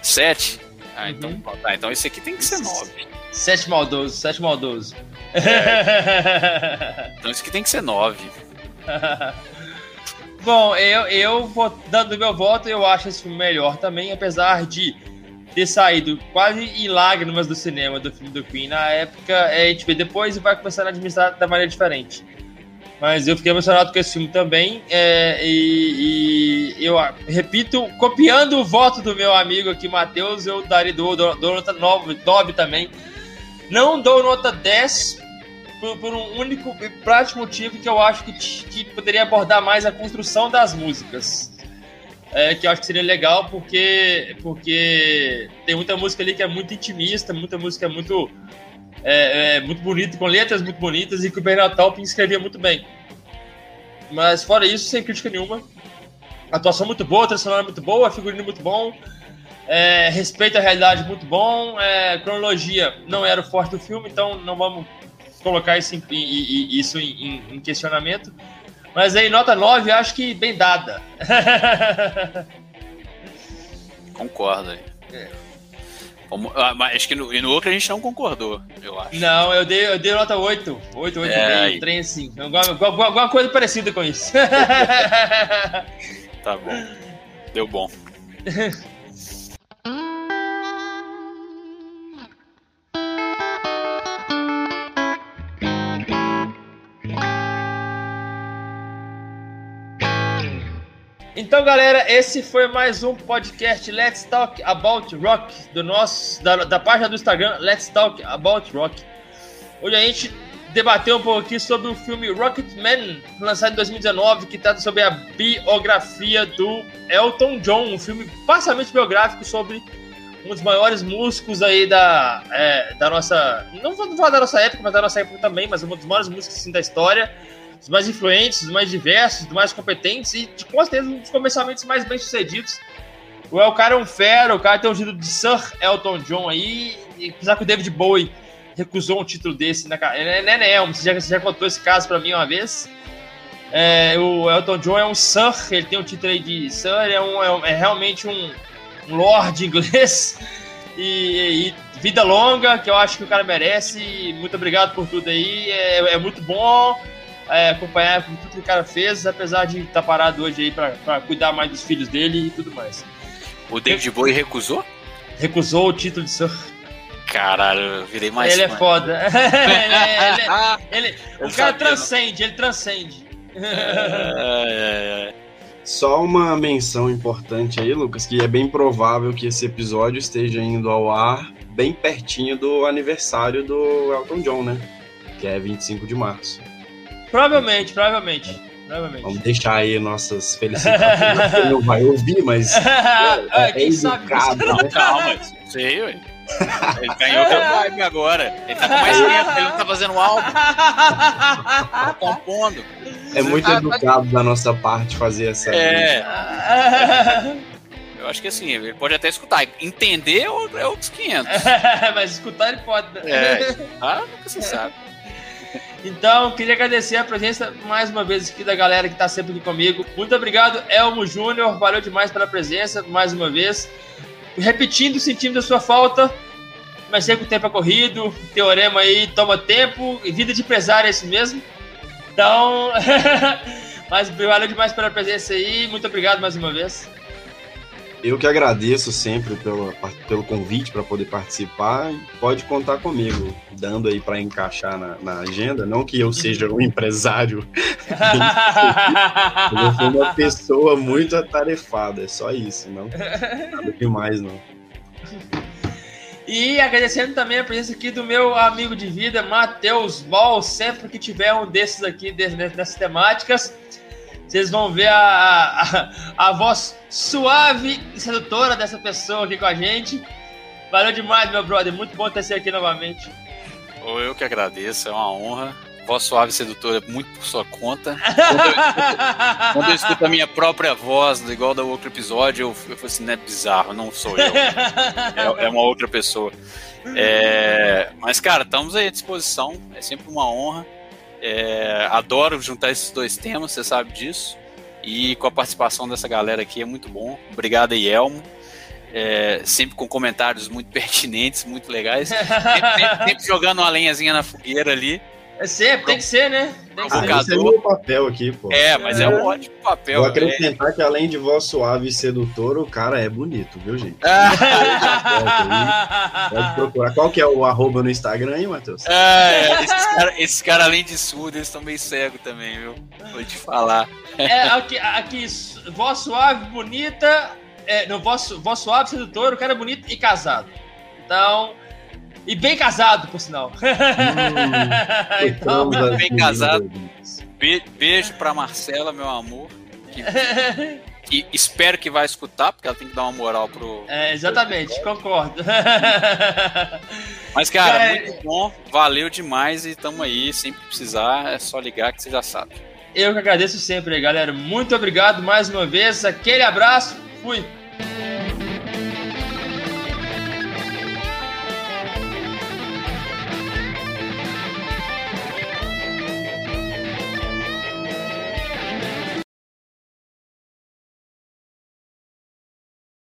sete? Ah, uhum. então, tá, então esse aqui tem que ser nove. Sete maldoso, sete maldoso. É. Então esse aqui tem que ser nove. Bom, eu, eu vou, dando meu voto, eu acho esse filme melhor também, apesar de ter saído quase em lágrimas do cinema do filme do Queen. Na época, a gente vê depois e vai começar a administrar da maneira diferente. Mas eu fiquei emocionado com esse filme também, é, e, e eu repito, copiando o voto do meu amigo aqui, Matheus, eu daria dou, dou, dou nota nove também. Não dou nota dez por, por um único e prático motivo, que eu acho que, que poderia abordar mais a construção das músicas. É, que eu acho que seria legal, porque, porque tem muita música ali que é muito intimista, muita música é muito... É, é muito bonito, com letras muito bonitas, e que o Bernie Taupin escrevia muito bem. Mas fora isso, sem crítica nenhuma. Atuação muito boa, trilha sonora muito boa, figurino muito bom, é, respeito à realidade muito bom, é, cronologia não era o forte do filme, então não vamos colocar isso em, em, em, isso em, em questionamento. Mas aí, nota nove, acho que bem dada. Concordo aí. É. Acho que no, e no outro a gente não concordou, eu acho. Não, eu dei, eu dei nota oito. oito, oito, é, meio, trem assim. Alguma, alguma, alguma coisa parecida com isso. Tá bom. Deu bom. Então, galera, esse foi mais um podcast Let's Talk About Rock, do nosso, da, da página do Instagram Let's Talk About Rock. Hoje a gente debateu um pouco aqui sobre o filme Rocketman, lançado em dois mil e dezenove, que trata sobre a biografia do Elton John, um filme parcialmente biográfico sobre um dos maiores músicos aí da, é, da nossa... Não vou falar da nossa época, mas da nossa época também, mas um dos maiores músicos assim, da história, os mais influentes, os mais diversos, os mais competentes e, de, com certeza, um dos comercialmente mais bem-sucedidos. O cara é um fera, o cara tem um título de Sir Elton John aí, e, apesar que o David Bowie recusou um título desse na cara. Né, né, né, você já, você já contou esse caso pra mim uma vez. É, o Elton John é um Sir, ele tem um título aí de Sir, é, um, é, um, é realmente um, um lord inglês. E, e vida longa, que eu acho que o cara merece. Muito obrigado por tudo aí, é, é muito bom. É, acompanhar tudo que o cara fez, apesar de estar parado hoje aí pra, pra cuidar mais dos filhos dele e tudo mais. O David Bowie recusou? Recusou o título de Sir. Caralho, eu virei mais Ele mano. é foda. ele, ele, ele, o cara transcende, ele transcende. É, é, é. Só uma menção importante aí, Lucas, que é bem provável que esse episódio esteja indo ao ar bem pertinho do aniversário do Elton John, né? Que é vinte e cinco de março. Provavelmente, provavelmente, provavelmente. Vamos deixar aí nossas felicidades. Ele não vai ouvir, mas. é, é Quem educado, sabe? Né? Calma, não sei, ué. Ele ganhou outra vibe agora. Ele tá com mais tempo, ele não tá fazendo álbum. Tá compondo. É muito educado da nossa parte fazer essa. É. Eu Eu acho que assim, ele pode até escutar. Entender é outros quinhentos. Mas escutar ele pode. É, ah, nunca se sabe. Então, queria agradecer a presença mais uma vez aqui da galera que está sempre aqui comigo. Muito obrigado, Elmo Júnior. Valeu demais pela presença, mais uma vez. Repetindo, sentindo a sua falta, mas sei que o tempo é corrido. Teorema aí toma tempo. E vida de empresário é isso mesmo. Então, mas valeu demais pela presença aí. Muito obrigado mais uma vez. Eu que agradeço sempre pelo, pelo convite para poder participar. Pode contar comigo, dando aí para encaixar na, na agenda. Não que eu seja um empresário. Eu sou uma pessoa muito atarefada, é só isso, não? Nada demais, não. E agradecendo também a presença aqui do meu amigo de vida, Matheus Moll. Sempre que tiver um desses aqui, dessas temáticas, vocês vão ver a, a, a voz suave e sedutora dessa pessoa aqui com a gente. Valeu demais, meu brother. Muito bom ter você aqui novamente. Eu que agradeço, é uma honra. Voz suave e sedutora, muito por sua conta. Quando eu, quando eu escuto a minha própria voz, igual do outro episódio, eu, eu falo assim, não é bizarro, não sou eu. É, é uma outra pessoa. É, mas, cara, estamos aí à disposição. É sempre uma honra. É, adoro juntar esses dois temas, você sabe disso, e com a participação dessa galera aqui é muito bom. Obrigado aí, Elmo, é, sempre com comentários muito pertinentes, muito legais, sempre, sempre, sempre jogando uma lenhazinha na fogueira ali. É sempre, tem que ser, né? Tem que ah, ser. Esse é o meu papel aqui, pô. É, mas é, é um ótimo papel. Vou acrescentar é... que além de voz suave e sedutor, o cara é bonito, viu, gente? Ah. Pode procurar. Qual que é o arroba no Instagram aí, Matheus? Ah, é, esses caras, esses cara, além de surdo, eles estão meio cegos também, viu? Vou te falar. É, aqui, aqui voz suave, bonita, é, não, voz, voz suave, sedutor, o cara é bonito e casado. Então... E bem casado, por sinal. Hum, então, bem casado. Be- beijo pra Marcela, meu amor. Que, que espero que vai escutar, porque ela tem que dar uma moral pro... É, exatamente, pro... concordo. Mas, cara, é... muito bom. Valeu demais e tamo aí. Sempre precisar, é só ligar que você já sabe. Eu que agradeço sempre, galera. Muito obrigado mais uma vez. Aquele abraço. Fui.